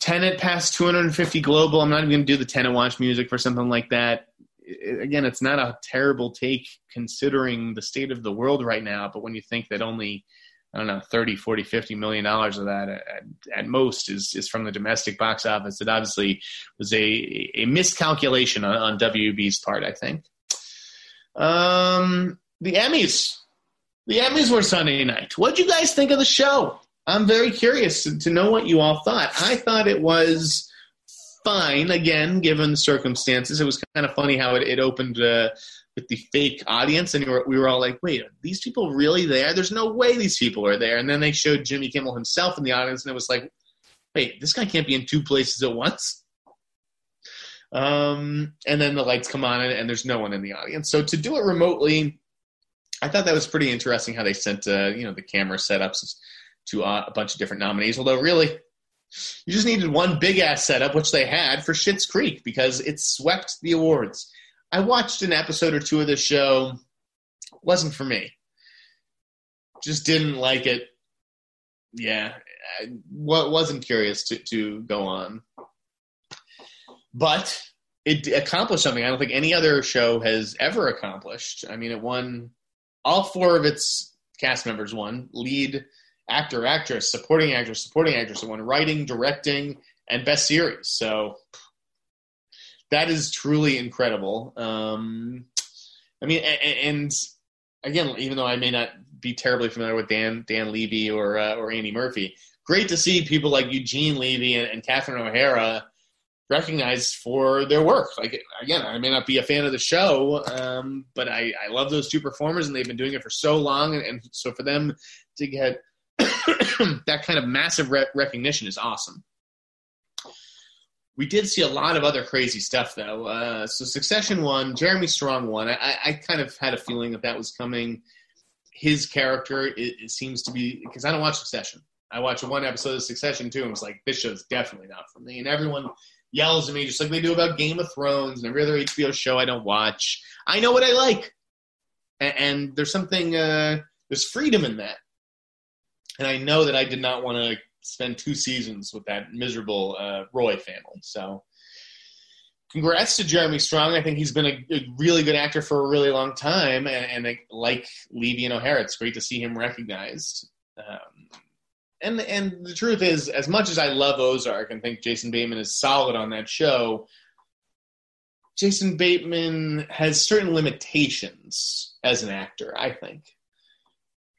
Tenet passed two hundred fifty global. I'm not even going to do the Tenet watch music for something like that. It, again, it's not a terrible take considering the state of the world right now, but when you think that only – I don't know, thirty, forty, fifty million dollars of that at, at most is, is from the domestic box office. It obviously was a, a miscalculation on, on W B's part, I think. Um, the Emmys. The Emmys were Sunday night. What did you guys think of the show? I'm very curious to, to know what you all thought. I thought it was fine, again, given the circumstances. It was kind of funny how it, it opened uh, with the fake audience, and we were, we were all like, wait, are these people really there? There's no way these people are there. And then they showed Jimmy Kimmel himself in the audience, and it was like, wait, this guy can't be in two places at once. Um, and then the lights come on, and, and there's no one in the audience. So to do it remotely, I thought that was pretty interesting how they sent, uh, you know, the camera setups to uh, a bunch of different nominees. Although really, you just needed one big ass setup, which they had for Schitt's Creek, because it swept the awards. I watched an episode or two of the show. It wasn't for me. Just didn't like it. Yeah, I wasn't curious to, to go on. But it accomplished something I don't think any other show has ever accomplished. I mean, it won – all four of its cast members won. Lead actor, actress, supporting actress, supporting actress. It won writing, directing, and best series. So that is truly incredible. Um, I mean, and, again, even though I may not be terribly familiar with Dan Dan Levy or, uh, or Andy Murphy, great to see people like Eugene Levy and, and Catherine O'Hara – recognized for their work. Like, again, I may not be a fan of the show, um, but I, I love those two performers, and they've been doing it for so long. And, and so for them to get that kind of massive re- recognition is awesome. We did see a lot of other crazy stuff, though. Uh, so Succession won, Jeremy Strong won. I, I kind of had a feeling that that was coming. His character, it, it seems to be, because I don't watch Succession. I watched one episode of Succession, too, and was like, this show's definitely not for me. And everyone yells at me just like they do about Game of Thrones and every other H B O show I don't watch. I know what I like. And, and there's something, uh, there's freedom in that. And I know that I did not want to spend two seasons with that miserable uh, Roy family. So congrats to Jeremy Strong. I think he's been a, a really good actor for a really long time. And, and like Levy and O'Hara, it's great to see him recognized. Um, And and the truth is, as much as I love Ozark and think Jason Bateman is solid on that show, Jason Bateman has certain limitations as an actor, I think.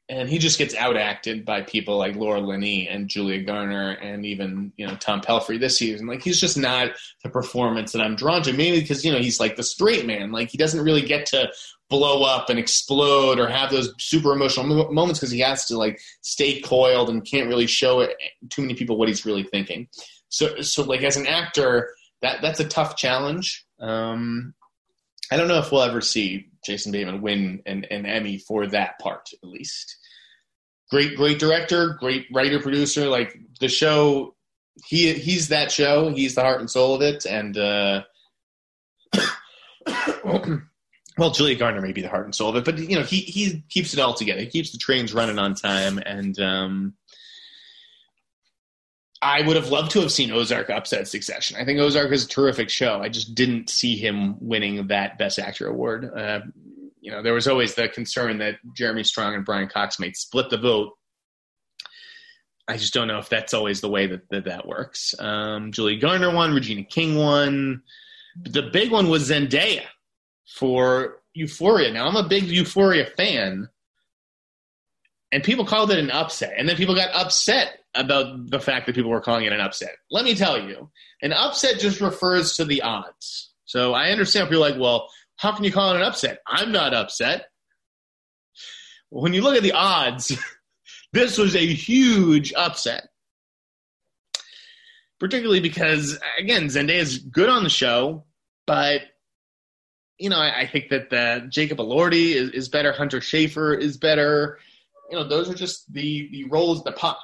And he just gets out-acted by people like Laura Linney and Julia Garner and even, you know, Tom Pelfrey this season. Like, he's just not the performance that I'm drawn to, mainly because, you know, he's like the straight man. Like, he doesn't really get to blow up and explode or have those super emotional m- moments because he has to, like, stay coiled and can't really show it, too many people what he's really thinking. So, so like, as an actor, that that's a tough challenge. Um, I don't know if we'll ever see Jason Bateman win an, an Emmy for that part, at least. Great, great director, great writer, producer. Like, the show, he he's that show. He's the heart and soul of it. And, uh, well, Julia Garner may be the heart and soul of it, but, you know, he, he keeps it all together. He keeps the trains running on time. And um, I would have loved to have seen Ozark upset Succession. I think Ozark is a terrific show. I just didn't see him winning that Best Actor award. Uh, You know, there was always the concern that Jeremy Strong and Brian Cox might split the vote. I just don't know if that's always the way that that, that works. Um, Julie Garner won. Regina King won. But the big one was Zendaya for Euphoria. Now, I'm a big Euphoria fan. And people called it an upset. And then people got upset about the fact that people were calling it an upset. Let me tell you, an upset just refers to the odds. So I understand if you're like, well, how can you call it an upset? I'm not upset. When you look at the odds, this was a huge upset. Particularly because, again, Zendaya is good on the show, but, you know, I, I think that the Jacob Elordi is, is better. Hunter Schafer is better. You know, those are just the, the roles that pop.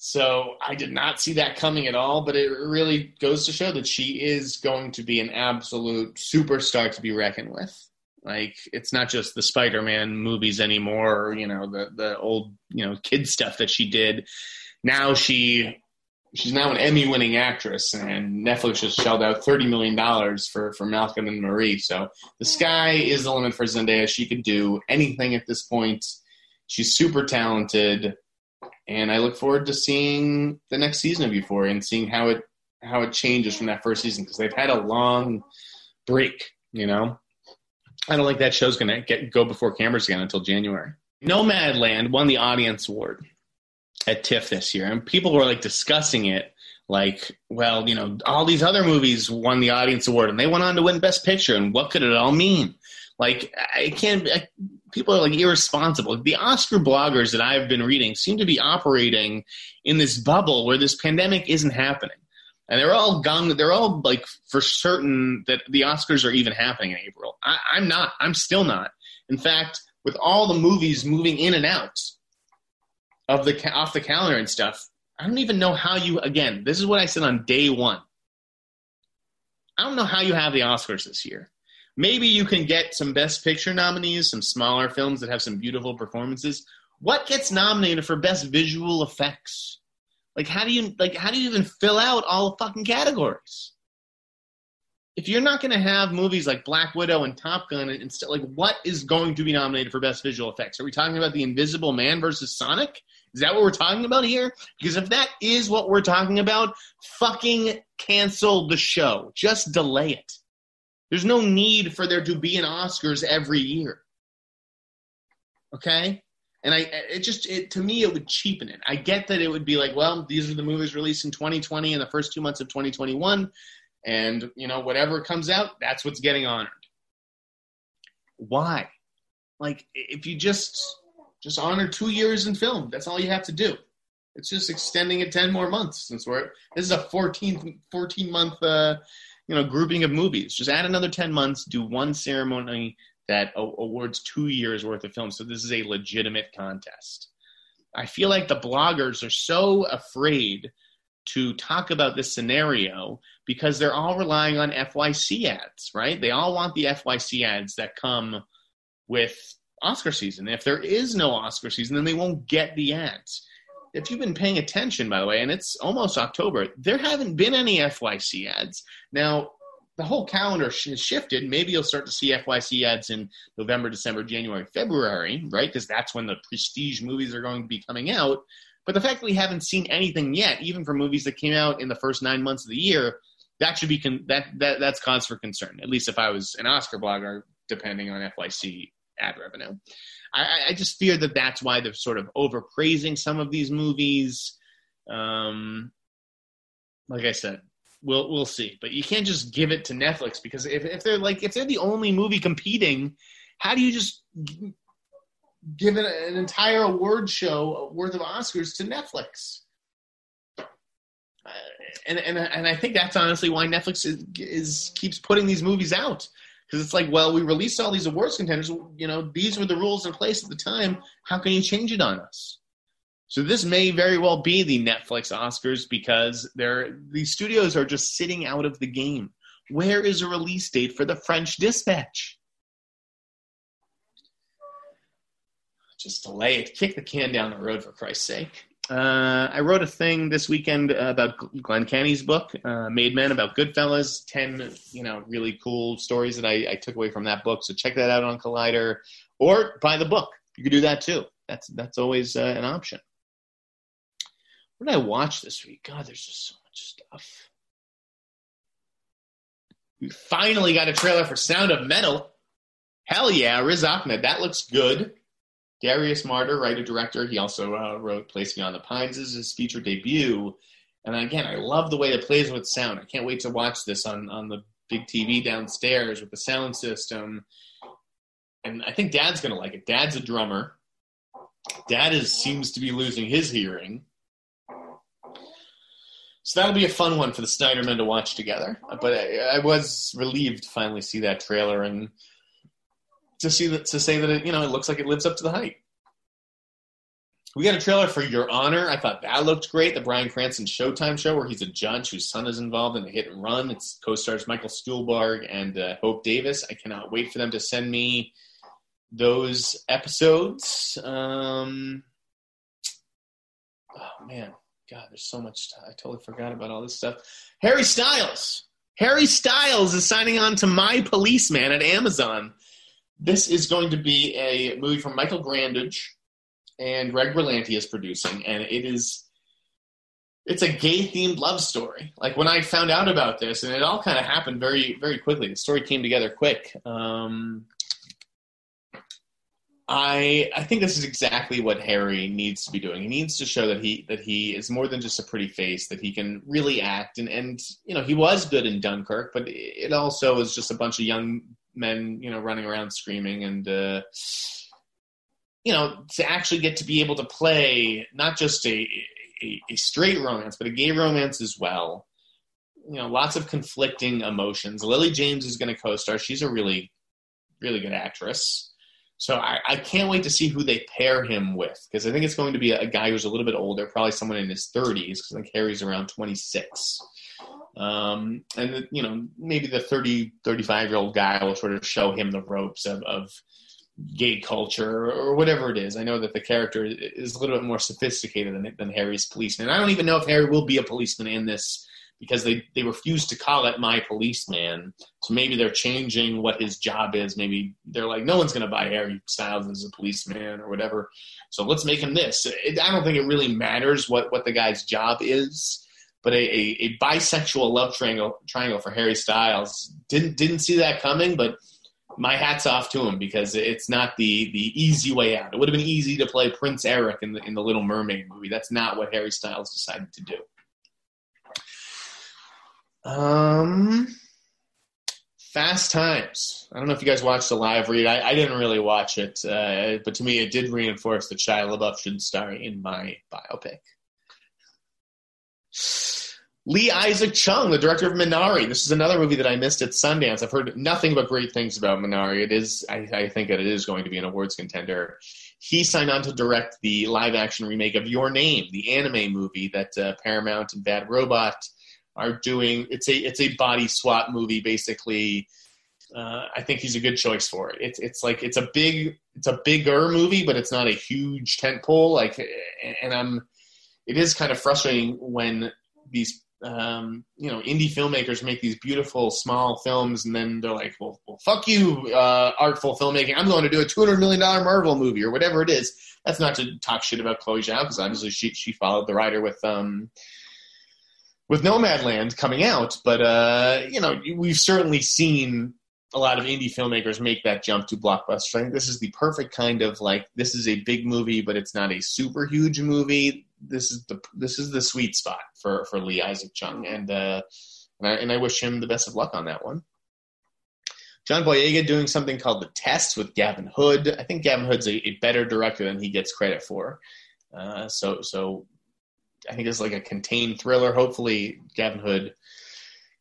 So I did not see that coming at all, but it really goes to show that she is going to be an absolute superstar to be reckoned with. Like, it's not just the Spider-Man movies anymore, or, you know, the, the old, you know, kid stuff that she did. Now she she's now an Emmy-winning actress, and Netflix just shelled out thirty million dollars for, for Malcolm and Marie. So the sky is the limit for Zendaya. She could do anything at this point. She's super talented. And I look forward to seeing the next season of Euphoria and seeing how it how it changes from that first season, because they've had a long break, you know. I don't think that show's going to get go before cameras again until January. Nomadland won the Audience Award at TIFF this year, and people were, like, discussing it like, well, you know, all these other movies won the audience award and they went on to win Best Picture. And what could it all mean? Like, I can't, I, people are like irresponsible. The Oscar bloggers that I've been reading seem to be operating in this bubble where this pandemic isn't happening. And they're all gone. They're all like for certain that the Oscars are even happening in April. I, I'm not, I'm still not. In fact, with all the movies moving in and out of the, off the calendar and stuff, I don't even know how you, again, this is what I said on day one. I don't know how you have the Oscars this year. Maybe you can get some Best Picture nominees, some smaller films that have some beautiful performances. What gets nominated for Best Visual Effects? Like, how do you like how do you even fill out all the fucking categories? If you're not going to have movies like Black Widow and Top Gun, and, and st- like, what is going to be nominated for Best Visual Effects? Are we talking about The Invisible Man versus Sonic? Is that what we're talking about here? Because if that is what we're talking about, fucking cancel the show. Just delay it. There's no need for there to be an Oscars every year. Okay? And I, it just, it, to me, it would cheapen it. I get that it would be like, well, these are the movies released in twenty twenty and the first two months of twenty twenty-one. And, you know, whatever comes out, that's what's getting honored. Why? Like, if you just, just honor two years in film, that's all you have to do. It's just extending it ten more months since we're, this is a fourteen, fourteen month, uh, you know, grouping of movies. Just add another ten months, do one ceremony that awards two years worth of films. So this is a legitimate contest. I feel like the bloggers are so afraid to talk about this scenario because they're all relying on F Y C ads, right? They all want the F Y C ads that come with Oscar season. If there is no Oscar season, then they won't get the ads. If you've been paying attention, by the way, and it's almost October, there haven't been any F Y C ads. Now, the whole calendar has shifted. Maybe you'll start to see F Y C ads in November, December, January, February, right? Because that's when the prestige movies are going to be coming out. But the fact that we haven't seen anything yet, even for movies that came out in the first nine months of the year, that should be con- that that that's cause for concern, at least if I was an Oscar blogger, depending on F Y C ad revenue. I, I just fear that that's why they're sort of overpraising some of these movies. Um, like I said, we'll we'll see. But you can't just give it to Netflix because if, if they're like if they're the only movie competing, how do you just g- give it an entire award show worth of Oscars to Netflix? Uh, and and and I think that's honestly why Netflix is, is keeps putting these movies out. Because it's like, well, we released all these awards contenders. You know, these were the rules in place at the time. How can you change it on us? So this may very well be the Netflix Oscars because they're, these studios are just sitting out of the game. Where is a release date for The French Dispatch? Just delay it. Kick the can down the road, for Christ's sake. Uh, I wrote a thing this weekend about Glenn Canny's book, uh, Made Men, about Goodfellas, ten, you know, really cool stories that I, I took away from that book. So check that out on Collider or buy the book. You could do that too. That's, that's always uh, an option. What did I watch this week? God, there's just so much stuff. We finally got a trailer for Sound of Metal. Hell yeah, Riz Ahmed. That looks good. Darius Martyr, writer-director, he also uh, wrote Place Beyond the Pines as his feature debut. And again, I love the way it plays with sound. I can't wait to watch this on, on the big T V downstairs with the sound system. And I think Dad's going to like it. Dad's a drummer. Dad is, seems to be losing his hearing. So that'll be a fun one for the Snydermen to watch together. But I, I was relieved to finally see that trailer and to see that, to say that it, you know, it looks like it lives up to the hype. We got a trailer for Your Honor. I thought that looked great. The Bryan Cranston Showtime show where he's a judge whose son is involved in the hit and run. It's co-stars Michael Stuhlbarg and uh, Hope Davis. I cannot wait for them to send me those episodes. Um, oh man, God, there's so much. I totally forgot about all this stuff. Harry Styles. Harry Styles is signing on to My Policeman at Amazon. This is going to be a movie from Michael Grandage, and Greg Berlanti is producing, and it is, it's a gay-themed love story. Like, when I found out about this, and it all kind of happened very, very quickly. The story came together quick. Um, I I think this is exactly what Harry needs to be doing. He needs to show that he that he is more than just a pretty face, that he can really act. And, and you know, he was good in Dunkirk, but it also is just a bunch of young men, you know, running around screaming. And, uh, you know, to actually get to be able to play not just a, a, a straight romance, but a gay romance as well. You know, lots of conflicting emotions. Lily James is going to co-star. She's a really, really good actress. So I, I can't wait to see who they pair him with, because I think it's going to be a, a guy who's a little bit older, probably someone in his thirties, because I think Harry's around twenty-six. Um, and, you know, maybe the thirty, thirty-five-year-old guy will sort of show him the ropes of, of gay culture or whatever it is. I know that the character is a little bit more sophisticated than, than Harry's policeman. I don't even know if Harry will be a policeman in this, because they, they refuse to call it My Policeman. So maybe they're changing what his job is. Maybe they're like, no one's going to buy Harry Styles as a policeman or whatever, so let's make him this. It, I don't think it really matters what, what the guy's job is, but a, a, a bisexual love triangle triangle for Harry Styles, didn't didn't see that coming, but my hat's off to him, because it's not the, the easy way out. It would have been easy to play Prince Eric in the, in the Little Mermaid movie. That's not what Harry Styles decided to do. Um, Fast Times. I don't know if you guys watched the live read. I, I didn't really watch it, uh, but to me it did reinforce that Shia LaBeouf should star in my biopic. Lee Isaac Chung, the director of Minari. This is another movie that I missed at Sundance. I've heard nothing but great things about Minari. It is, I, I think that it is going to be an awards contender. He signed on to direct the live-action remake of Your Name, the anime movie that uh, Paramount and Bad Robot are doing. It's a it's a body swap movie, basically. Uh, I think he's a good choice for it. It's it's like it's a big it's a bigger movie, but it's not a huge tentpole. Like, and I'm, it is kind of frustrating when these um, you know indie filmmakers make these beautiful small films, and then they're like, well, well fuck you, uh, artful filmmaking. I'm going to do a two hundred million dollars Marvel movie or whatever it is. That's not to talk shit about Chloe Zhao, because obviously she she followed the writer with um. with Nomadland coming out, but, uh, you know, we've certainly seen a lot of indie filmmakers make that jump to blockbuster. I think this is the perfect kind of, like, this is a big movie, but it's not a super huge movie. This is the this is the sweet spot for, for Lee Isaac Chung, and, uh, and, I, and I wish him the best of luck on that one. John Boyega doing something called The Test with Gavin Hood. I think Gavin Hood's a, a better director than he gets credit for. Uh, so so... I think it's like a contained thriller. Hopefully Gavin Hood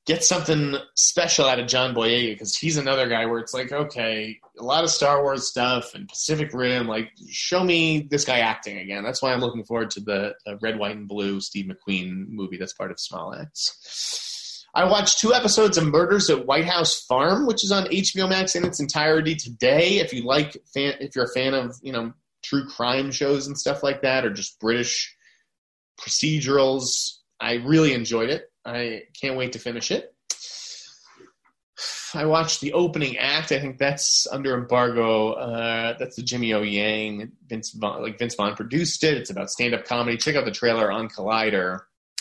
gets something special out of John Boyega, because he's another guy where it's like, okay, a lot of Star Wars stuff and Pacific Rim, like, show me this guy acting again. That's why I'm looking forward to the uh, Red, White, and Blue Steve McQueen movie that's part of Small Axe. I watched two episodes of Murders at White House Farm, which is on H B O Max in its entirety today. If you like, fan, if you're a fan of, you know, true crime shows and stuff like that, or just British procedurals, I really enjoyed it. I can't wait to finish it. I watched the opening act. I think that's under embargo. Uh, that's the Jimmy O Yang. Vince Vaughn, like Vince Vaughn produced it. It's about stand-up comedy. Check out the trailer on Collider.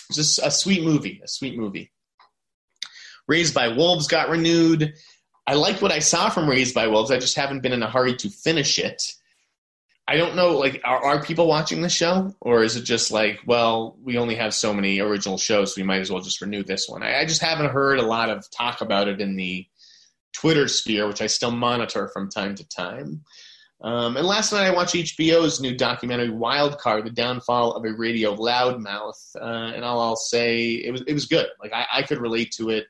It's just a sweet movie, a sweet movie. Raised by Wolves got renewed. I liked what I saw from Raised by Wolves. I just haven't been in a hurry to finish it. I don't know, like, are, are people watching this show? Or is it just like, well, we only have so many original shows, so we might as well just renew this one. I, I just haven't heard a lot of talk about it in the Twitter sphere, which I still monitor from time to time. Um, and last night I watched H B O's new documentary, Wild Card, The Downfall of a Radio Loudmouth. Uh, and all I'll say, it was it was good. Like, I, I could relate to it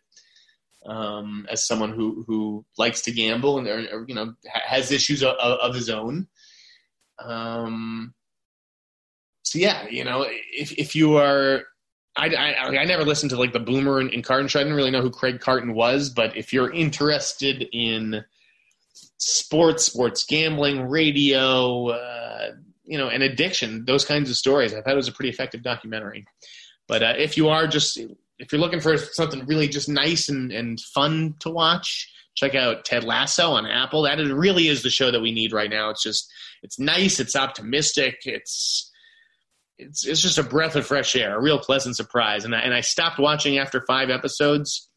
um, as someone who, who likes to gamble and, or, you know, has issues of, of his own. Um, so yeah, you know, if, if you are, I, I, I never listened to like the Boomer and, and Carton show. I didn't really know who Craig Carton was, but if you're interested in sports, sports gambling, radio, uh, you know, and addiction, those kinds of stories, I thought it was a pretty effective documentary. But, uh, if you are just, if you're looking for something really just nice and, and fun to watch, check out Ted Lasso on Apple. That is, really is the show that we need right now. It's just, it's nice. It's optimistic. It's it's it's just a breath of fresh air, a real pleasant surprise. And I, and I stopped watching after five episodes,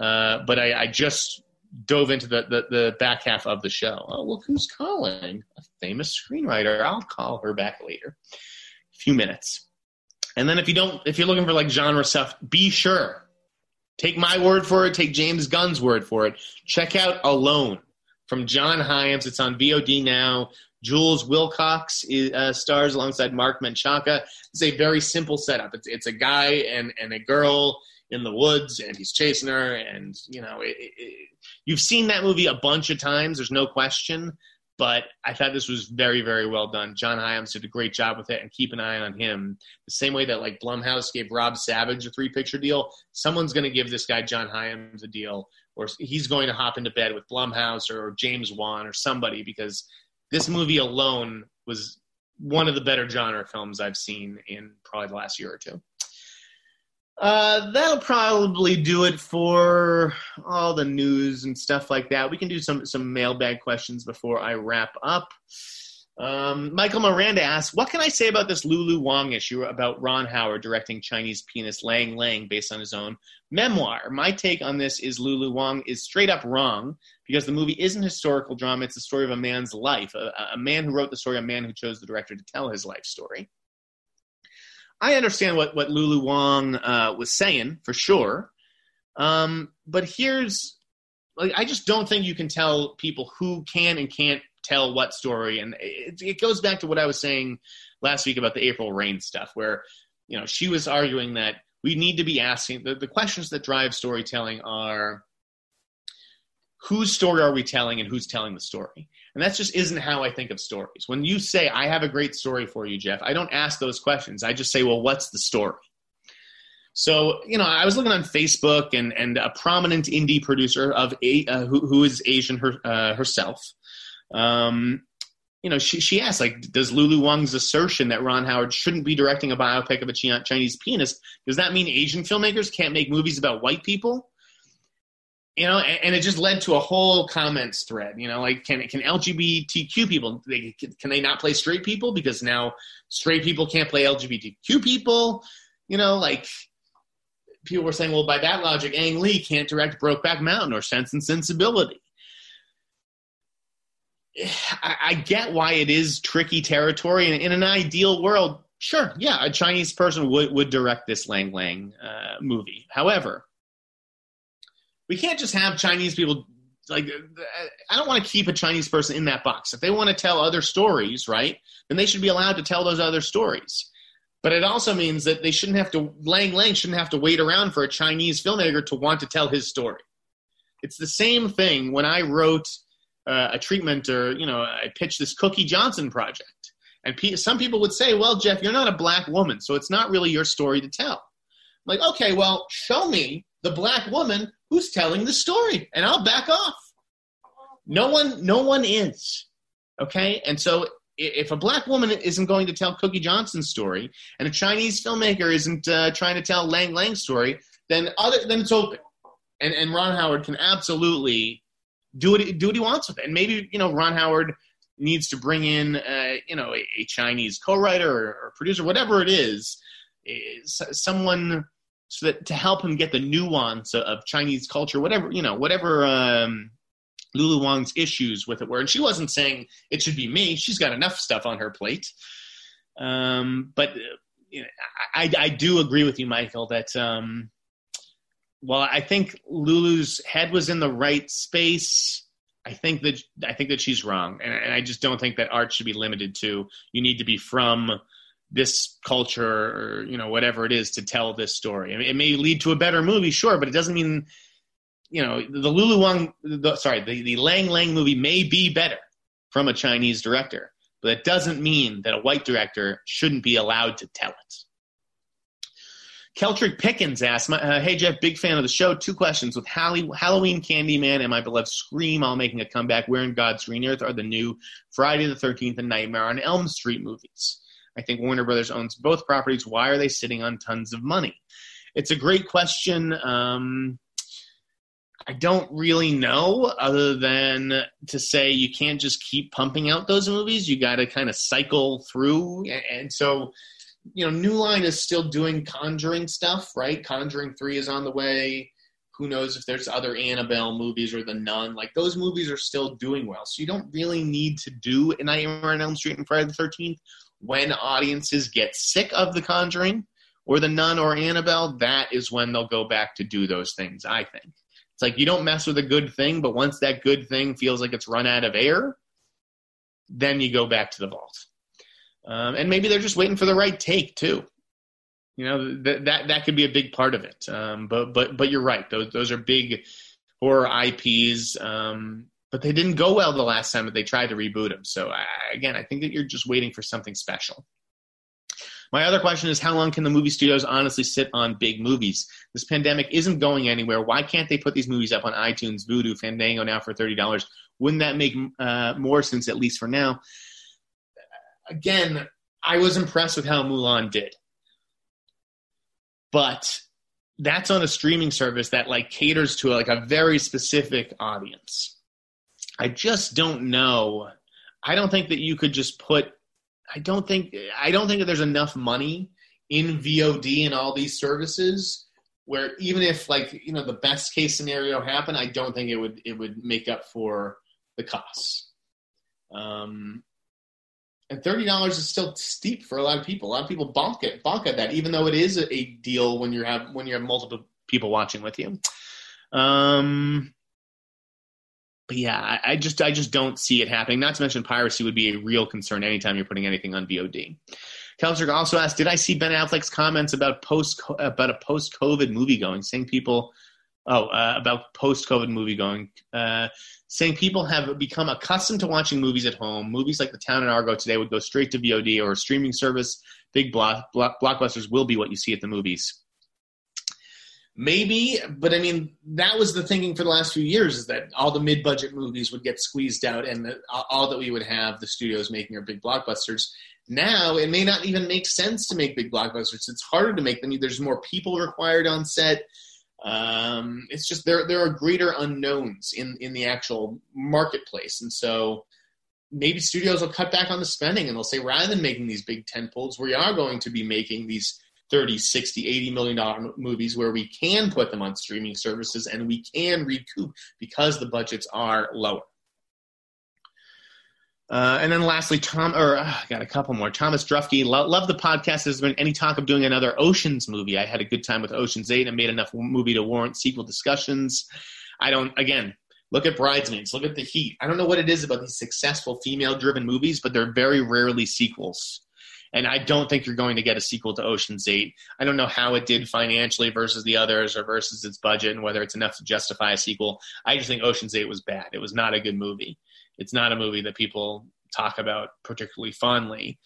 uh, but I, I just dove into the, the, the back half of the show. Oh, look who's calling. A famous screenwriter. I'll call her back later. A few minutes. And then if you don't, if you're looking for like genre stuff, be sure. Take my word for it. Take James Gunn's word for it. Check out Alone from John Hyams. It's on V O D now. Jules Wilcox is, uh, stars alongside Mark Menchaca. It's a very simple setup. It's, it's a guy and, and a girl in the woods, and he's chasing her. And, you know, it, it, it, you've seen that movie a bunch of times. There's no question. But I thought this was very, very well done. John Hyams did a great job with it, and keep an eye on him. The same way that, like, Blumhouse gave Rob Savage a three-picture deal, someone's going to give this guy John Hyams a deal, or he's going to hop into bed with Blumhouse or James Wan or somebody, because this movie Alone was one of the better genre films I've seen in probably the last year or two. Uh, that'll probably do it for all the news and stuff like that. We can do some, some mailbag questions before I wrap up. Um, Michael Miranda asks, what can I say about this Lulu Wang issue about Ron Howard directing Chinese Pianist Lang Lang based on his own memoir? My take on this is Lulu Wang is straight up wrong, because the movie isn't historical drama. It's the story of a man's life, a, a man who wrote the story, a man who chose the director to tell his life story. I understand what, what Lulu Wang uh, was saying, for sure. Um, but here's, like, I just don't think you can tell people who can and can't tell what story. And it, it goes back to what I was saying last week about the April Rain stuff, where, you know, she was arguing that we need to be asking, the, the questions that drive storytelling are, whose story are we telling and who's telling the story? And that just isn't how I think of stories. When you say, I have a great story for you, Jeff, I don't ask those questions. I just say, well, what's the story? So, you know, I was looking on Facebook, and, and a prominent indie producer of a, uh, who, who is Asian her, uh, herself, um, you know, she, she asked, like, does Lulu Wang's assertion that Ron Howard shouldn't be directing a biopic of a Chinese pianist, does that mean Asian filmmakers can't make movies about white people? You know, and it just led to a whole comments thread, you know, like, can can L G B T Q people, they, can they not play straight people because now straight people can't play L G B T Q people? You know, like, people were saying, well, by that logic, Ang Lee can't direct Brokeback Mountain or Sense and Sensibility. I, I get why it is tricky territory, and in an ideal world, sure, yeah, a Chinese person would, would direct this Lang Lang uh, movie. However, we can't just have Chinese people, like, I don't want to keep a Chinese person in that box. If they want to tell other stories, right, then they should be allowed to tell those other stories. But it also means that they shouldn't have to, Lang Lang shouldn't have to wait around for a Chinese filmmaker to want to tell his story. It's the same thing when I wrote uh, a treatment, or, you know, I pitched this Cookie Johnson project. And pe- some people would say, well, Jeff, you're not a black woman, so it's not really your story to tell. I'm like, okay, well, show me the black woman who's telling the story, and I'll back off. No one, no one is, okay? And so if a black woman isn't going to tell Cookie Johnson's story, and a Chinese filmmaker isn't uh, trying to tell Lang Lang's story, then other then it's open. And and Ron Howard can absolutely do what, do what he wants with it. And maybe, you know, Ron Howard needs to bring in, uh, you know, a, a Chinese co-writer or, or producer, whatever it is, is someone – so that to help him get the nuance of Chinese culture, whatever, you know, whatever um, Lulu Wang's issues with it were. And she wasn't saying it should be me. She's got enough stuff on her plate. Um, but you know, I, I do agree with you, Michael, that um, while I think Lulu's head was in the right space, I think that I think that she's wrong. And, and I just don't think that art should be limited to, you need to be from this culture, or, you know, whatever it is to tell this story. I mean, it may lead to a better movie, sure, but it doesn't mean, you know, the Lulu Wang, the, sorry, the, the Lang Lang movie may be better from a Chinese director, but it doesn't mean that a white director shouldn't be allowed to tell it. Keltrick Pickens asks, uh, hey, Jeff, big fan of the show. Two questions. With Hallie, Halloween Candyman and my beloved Scream all making a comeback, where in God's green earth are the new Friday the thirteenth and Nightmare on Elm Street movies? I think Warner Brothers owns both properties. Why are they sitting on tons of money? It's a great question. Um, I don't really know, other than to say you can't just keep pumping out those movies. You got to kind of cycle through. And so, you know, New Line is still doing Conjuring stuff, right? Conjuring three is on the way. Who knows if there's other Annabelle movies or The Nun. Like, those movies are still doing well. So you don't really need to do A Nightmare on Elm Street and Friday the thirteenth. When audiences get sick of The Conjuring or The Nun or Annabelle, that is when they'll go back to do those things, I think. It's like you don't mess with a good thing, but once that good thing feels like it's run out of air, then you go back to the vault. Um, and maybe they're just waiting for the right take, too. You know, th- that that could be a big part of it. Um, but but but you're right. Those those are big horror I Ps. Um, but they didn't go well the last time that they tried to reboot them. So, I, again, I think that you're just waiting for something special. My other question is, how long can the movie studios honestly sit on big movies? This pandemic isn't going anywhere. Why can't they put these movies up on iTunes, Vudu, Fandango now for thirty dollars? Wouldn't that make uh, more sense, at least for now? Again, I was impressed with how Mulan did. But that's on a streaming service that like caters to like a very specific audience. I just don't know. I don't think that you could just put I don't think I don't think that there's enough money in V O D and all these services where even if like, you know, the best case scenario happened, I don't think it would it would make up for the costs. Um And thirty dollars is still steep for a lot of people. A lot of people bonk it, bonk at that, even though it is a deal when you have when you have multiple people watching with you. Um, but yeah, I, I just I just don't see it happening. Not to mention piracy would be a real concern anytime you're putting anything on V O D. Kelzer also asked, "Did I see Ben Affleck's comments about post about a post-COVID movie going? Saying people, oh, uh, about post-COVID movie going." Uh, saying people have become accustomed to watching movies at home. Movies like The Town and Argo today would go straight to V O D or a streaming service. Big block, block, blockbusters will be what you see at the movies. Maybe, but I mean, that was the thinking for the last few years, is that all the mid-budget movies would get squeezed out and the, all that we would have the studios making are big blockbusters. Now, it may not even make sense to make big blockbusters. It's harder to make them. There's more people required on set. Um, it's just there there are greater unknowns in, in the actual marketplace. And so maybe studios will cut back on the spending and they'll say, rather than making these big tentpoles, we are going to be making these thirty, sixty, eighty million dollar movies where we can put them on streaming services and we can recoup because the budgets are lower. Uh, and then lastly, Tom, or uh, I got a couple more. Thomas Drufke, lo- love the podcast. There's been any talk of doing another Oceans movie. I had a good time with Oceans eight and made enough movie to warrant sequel discussions. I don't, again, look at Bridesmaids, look at The Heat. I don't know what it is about these successful female-driven movies, but they're very rarely sequels. And I don't think you're going to get a sequel to Oceans eight. I don't know how it did financially versus the others or versus its budget and whether it's enough to justify a sequel. I just think Oceans eight was bad. It was not a good movie. It's not a movie that people talk about particularly fondly.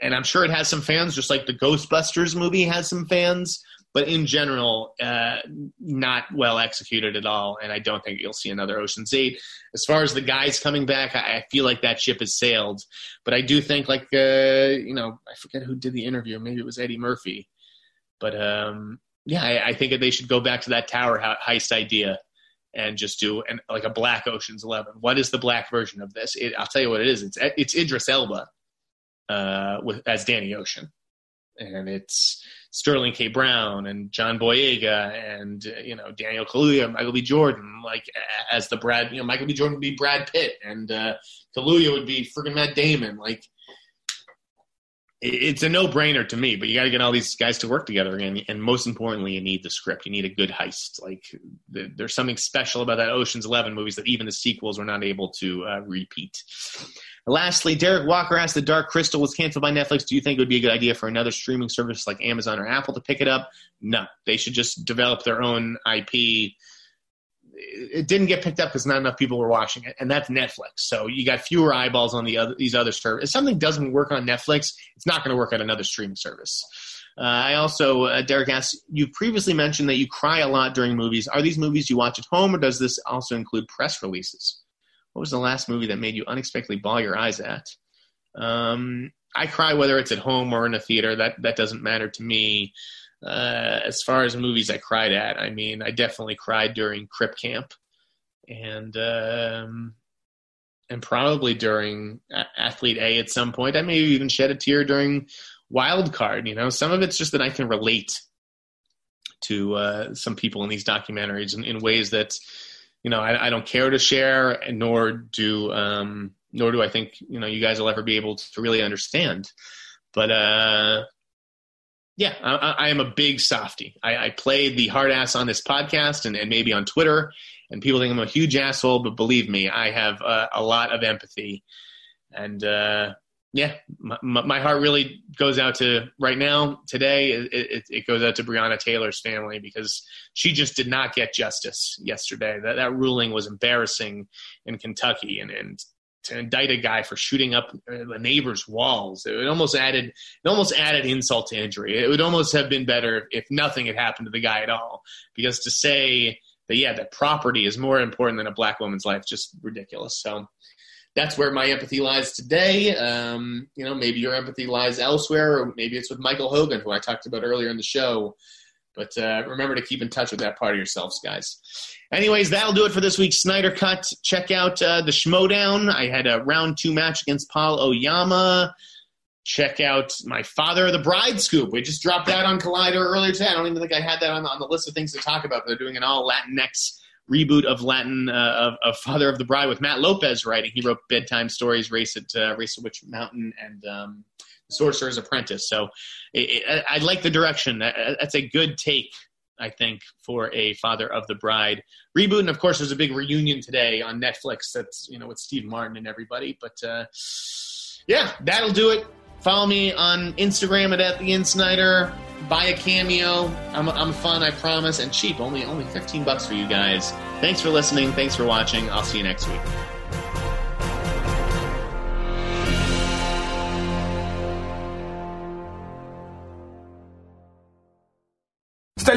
And I'm sure it has some fans, just like the Ghostbusters movie has some fans, but in general, uh, not well executed at all. And I don't think you'll see another Ocean's eight. As far as the guys coming back, I, I feel like that ship has sailed. But I do think, like, uh, you know, I forget who did the interview. Maybe it was Eddie Murphy. But, um, yeah, I, I think that they should go back to that tower heist idea. And just do an, like a black Ocean's Eleven. What is the black version of this? It, I'll tell you what it is. It's it's Idris Elba uh, with as Danny Ocean, and it's Sterling K. Brown and John Boyega and uh, you know Daniel Kaluuya, and Michael B. Jordan, like as the Brad. You know Michael B. Jordan would be Brad Pitt, and uh, Kaluuya would be friggin' Matt Damon. Like it, it's a no-brainer to me. But you got to get all these guys to work together again, and most importantly, you need the script. You need a good heist. Like there's something special about that Ocean's Eleven movies that even the sequels were not able to uh, repeat. Lastly, Derek Walker asked, The Dark Crystal was canceled by Netflix. Do you think it would be a good idea for another streaming service like Amazon or Apple to pick it up? No, they should just develop their own I P. It didn't get picked up because not enough people were watching it, and that's Netflix. So you got fewer eyeballs on the other, these other services. If something doesn't work on Netflix, it's not going to work on another streaming service. Uh, I also, uh, Derek asks, you previously mentioned that you cry a lot during movies. Are these movies you watch at home, or does this also include press releases? What was the last movie that made you unexpectedly bawl your eyes at? Um, I cry whether it's at home or in a theater. That that doesn't matter to me. Uh, as far as movies I cried at, I mean, I definitely cried during Crip Camp, and um, and probably during a- Athlete A at some point. I may even shed a tear during Wild Card. You know, some of it's just that I can relate to uh, some people in these documentaries in, in ways that, you know, I, I don't care to share, nor do um, nor do I think, you know, you guys will ever be able to really understand. But uh, yeah, I, I am a big softie. I, I play the hard ass on this podcast and, and maybe on Twitter, and people think I'm a huge asshole, but believe me, I have uh, a lot of empathy. And uh, yeah, my, my heart really goes out to, right now, today, it, it, it goes out to Breonna Taylor's family, because she just did not get justice yesterday. That that ruling was embarrassing in Kentucky, and, and to indict a guy for shooting up a neighbor's walls, it almost added it almost added insult to injury. It would almost have been better if nothing had happened to the guy at all, because to say that, yeah, that property is more important than a black woman's life, just ridiculous. So that's where my empathy lies today. Um, you know, maybe your empathy lies elsewhere, or maybe it's with Michael Hogan, who I talked about earlier in the show. But uh, remember to keep in touch with that part of yourselves, guys. Anyways, that'll do it for this week's Snyder Cut. Check out uh, the Schmodown. I had a round two match against Paul Oyama. Check out my Father of the Bride scoop. We just dropped that on Collider earlier today. I don't even think I had that on the, on the list of things to talk about, but they're doing an all-Latinx reboot of Latin uh, of, of Father of the Bride with Matt Lopez writing. He wrote Bedtime Stories, Race at uh, Race at Witch Mountain, and um, Sorcerer's Apprentice. So it, it, I like the direction. That, that's a good take, I think, for a Father of the Bride reboot. And of course, there's a big reunion today on Netflix. That's, you know, with Steve Martin and everybody. But uh, yeah, that'll do it. Follow me on Instagram at, at the Insnyder. Buy a cameo. I'm, I'm fun, I promise, and cheap. Only only fifteen bucks for you guys. Thanks for listening. Thanks for watching. I'll see you next week. It's that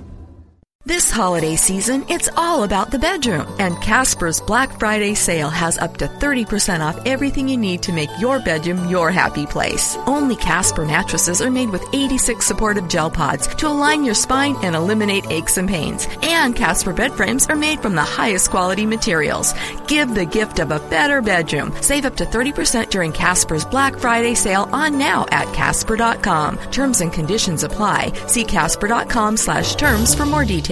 This holiday season, it's all about the bedroom, and Casper's Black Friday sale has up to thirty percent off everything you need to make your bedroom your happy place. Only Casper mattresses are made with eighty-six supportive gel pods to align your spine and eliminate aches and pains. And Casper bed frames are made from the highest quality materials. Give the gift of a better bedroom. Save up to thirty percent during Casper's Black Friday sale on now at Casper dot com. Terms and conditions apply. See Casper dot com slash terms for more details.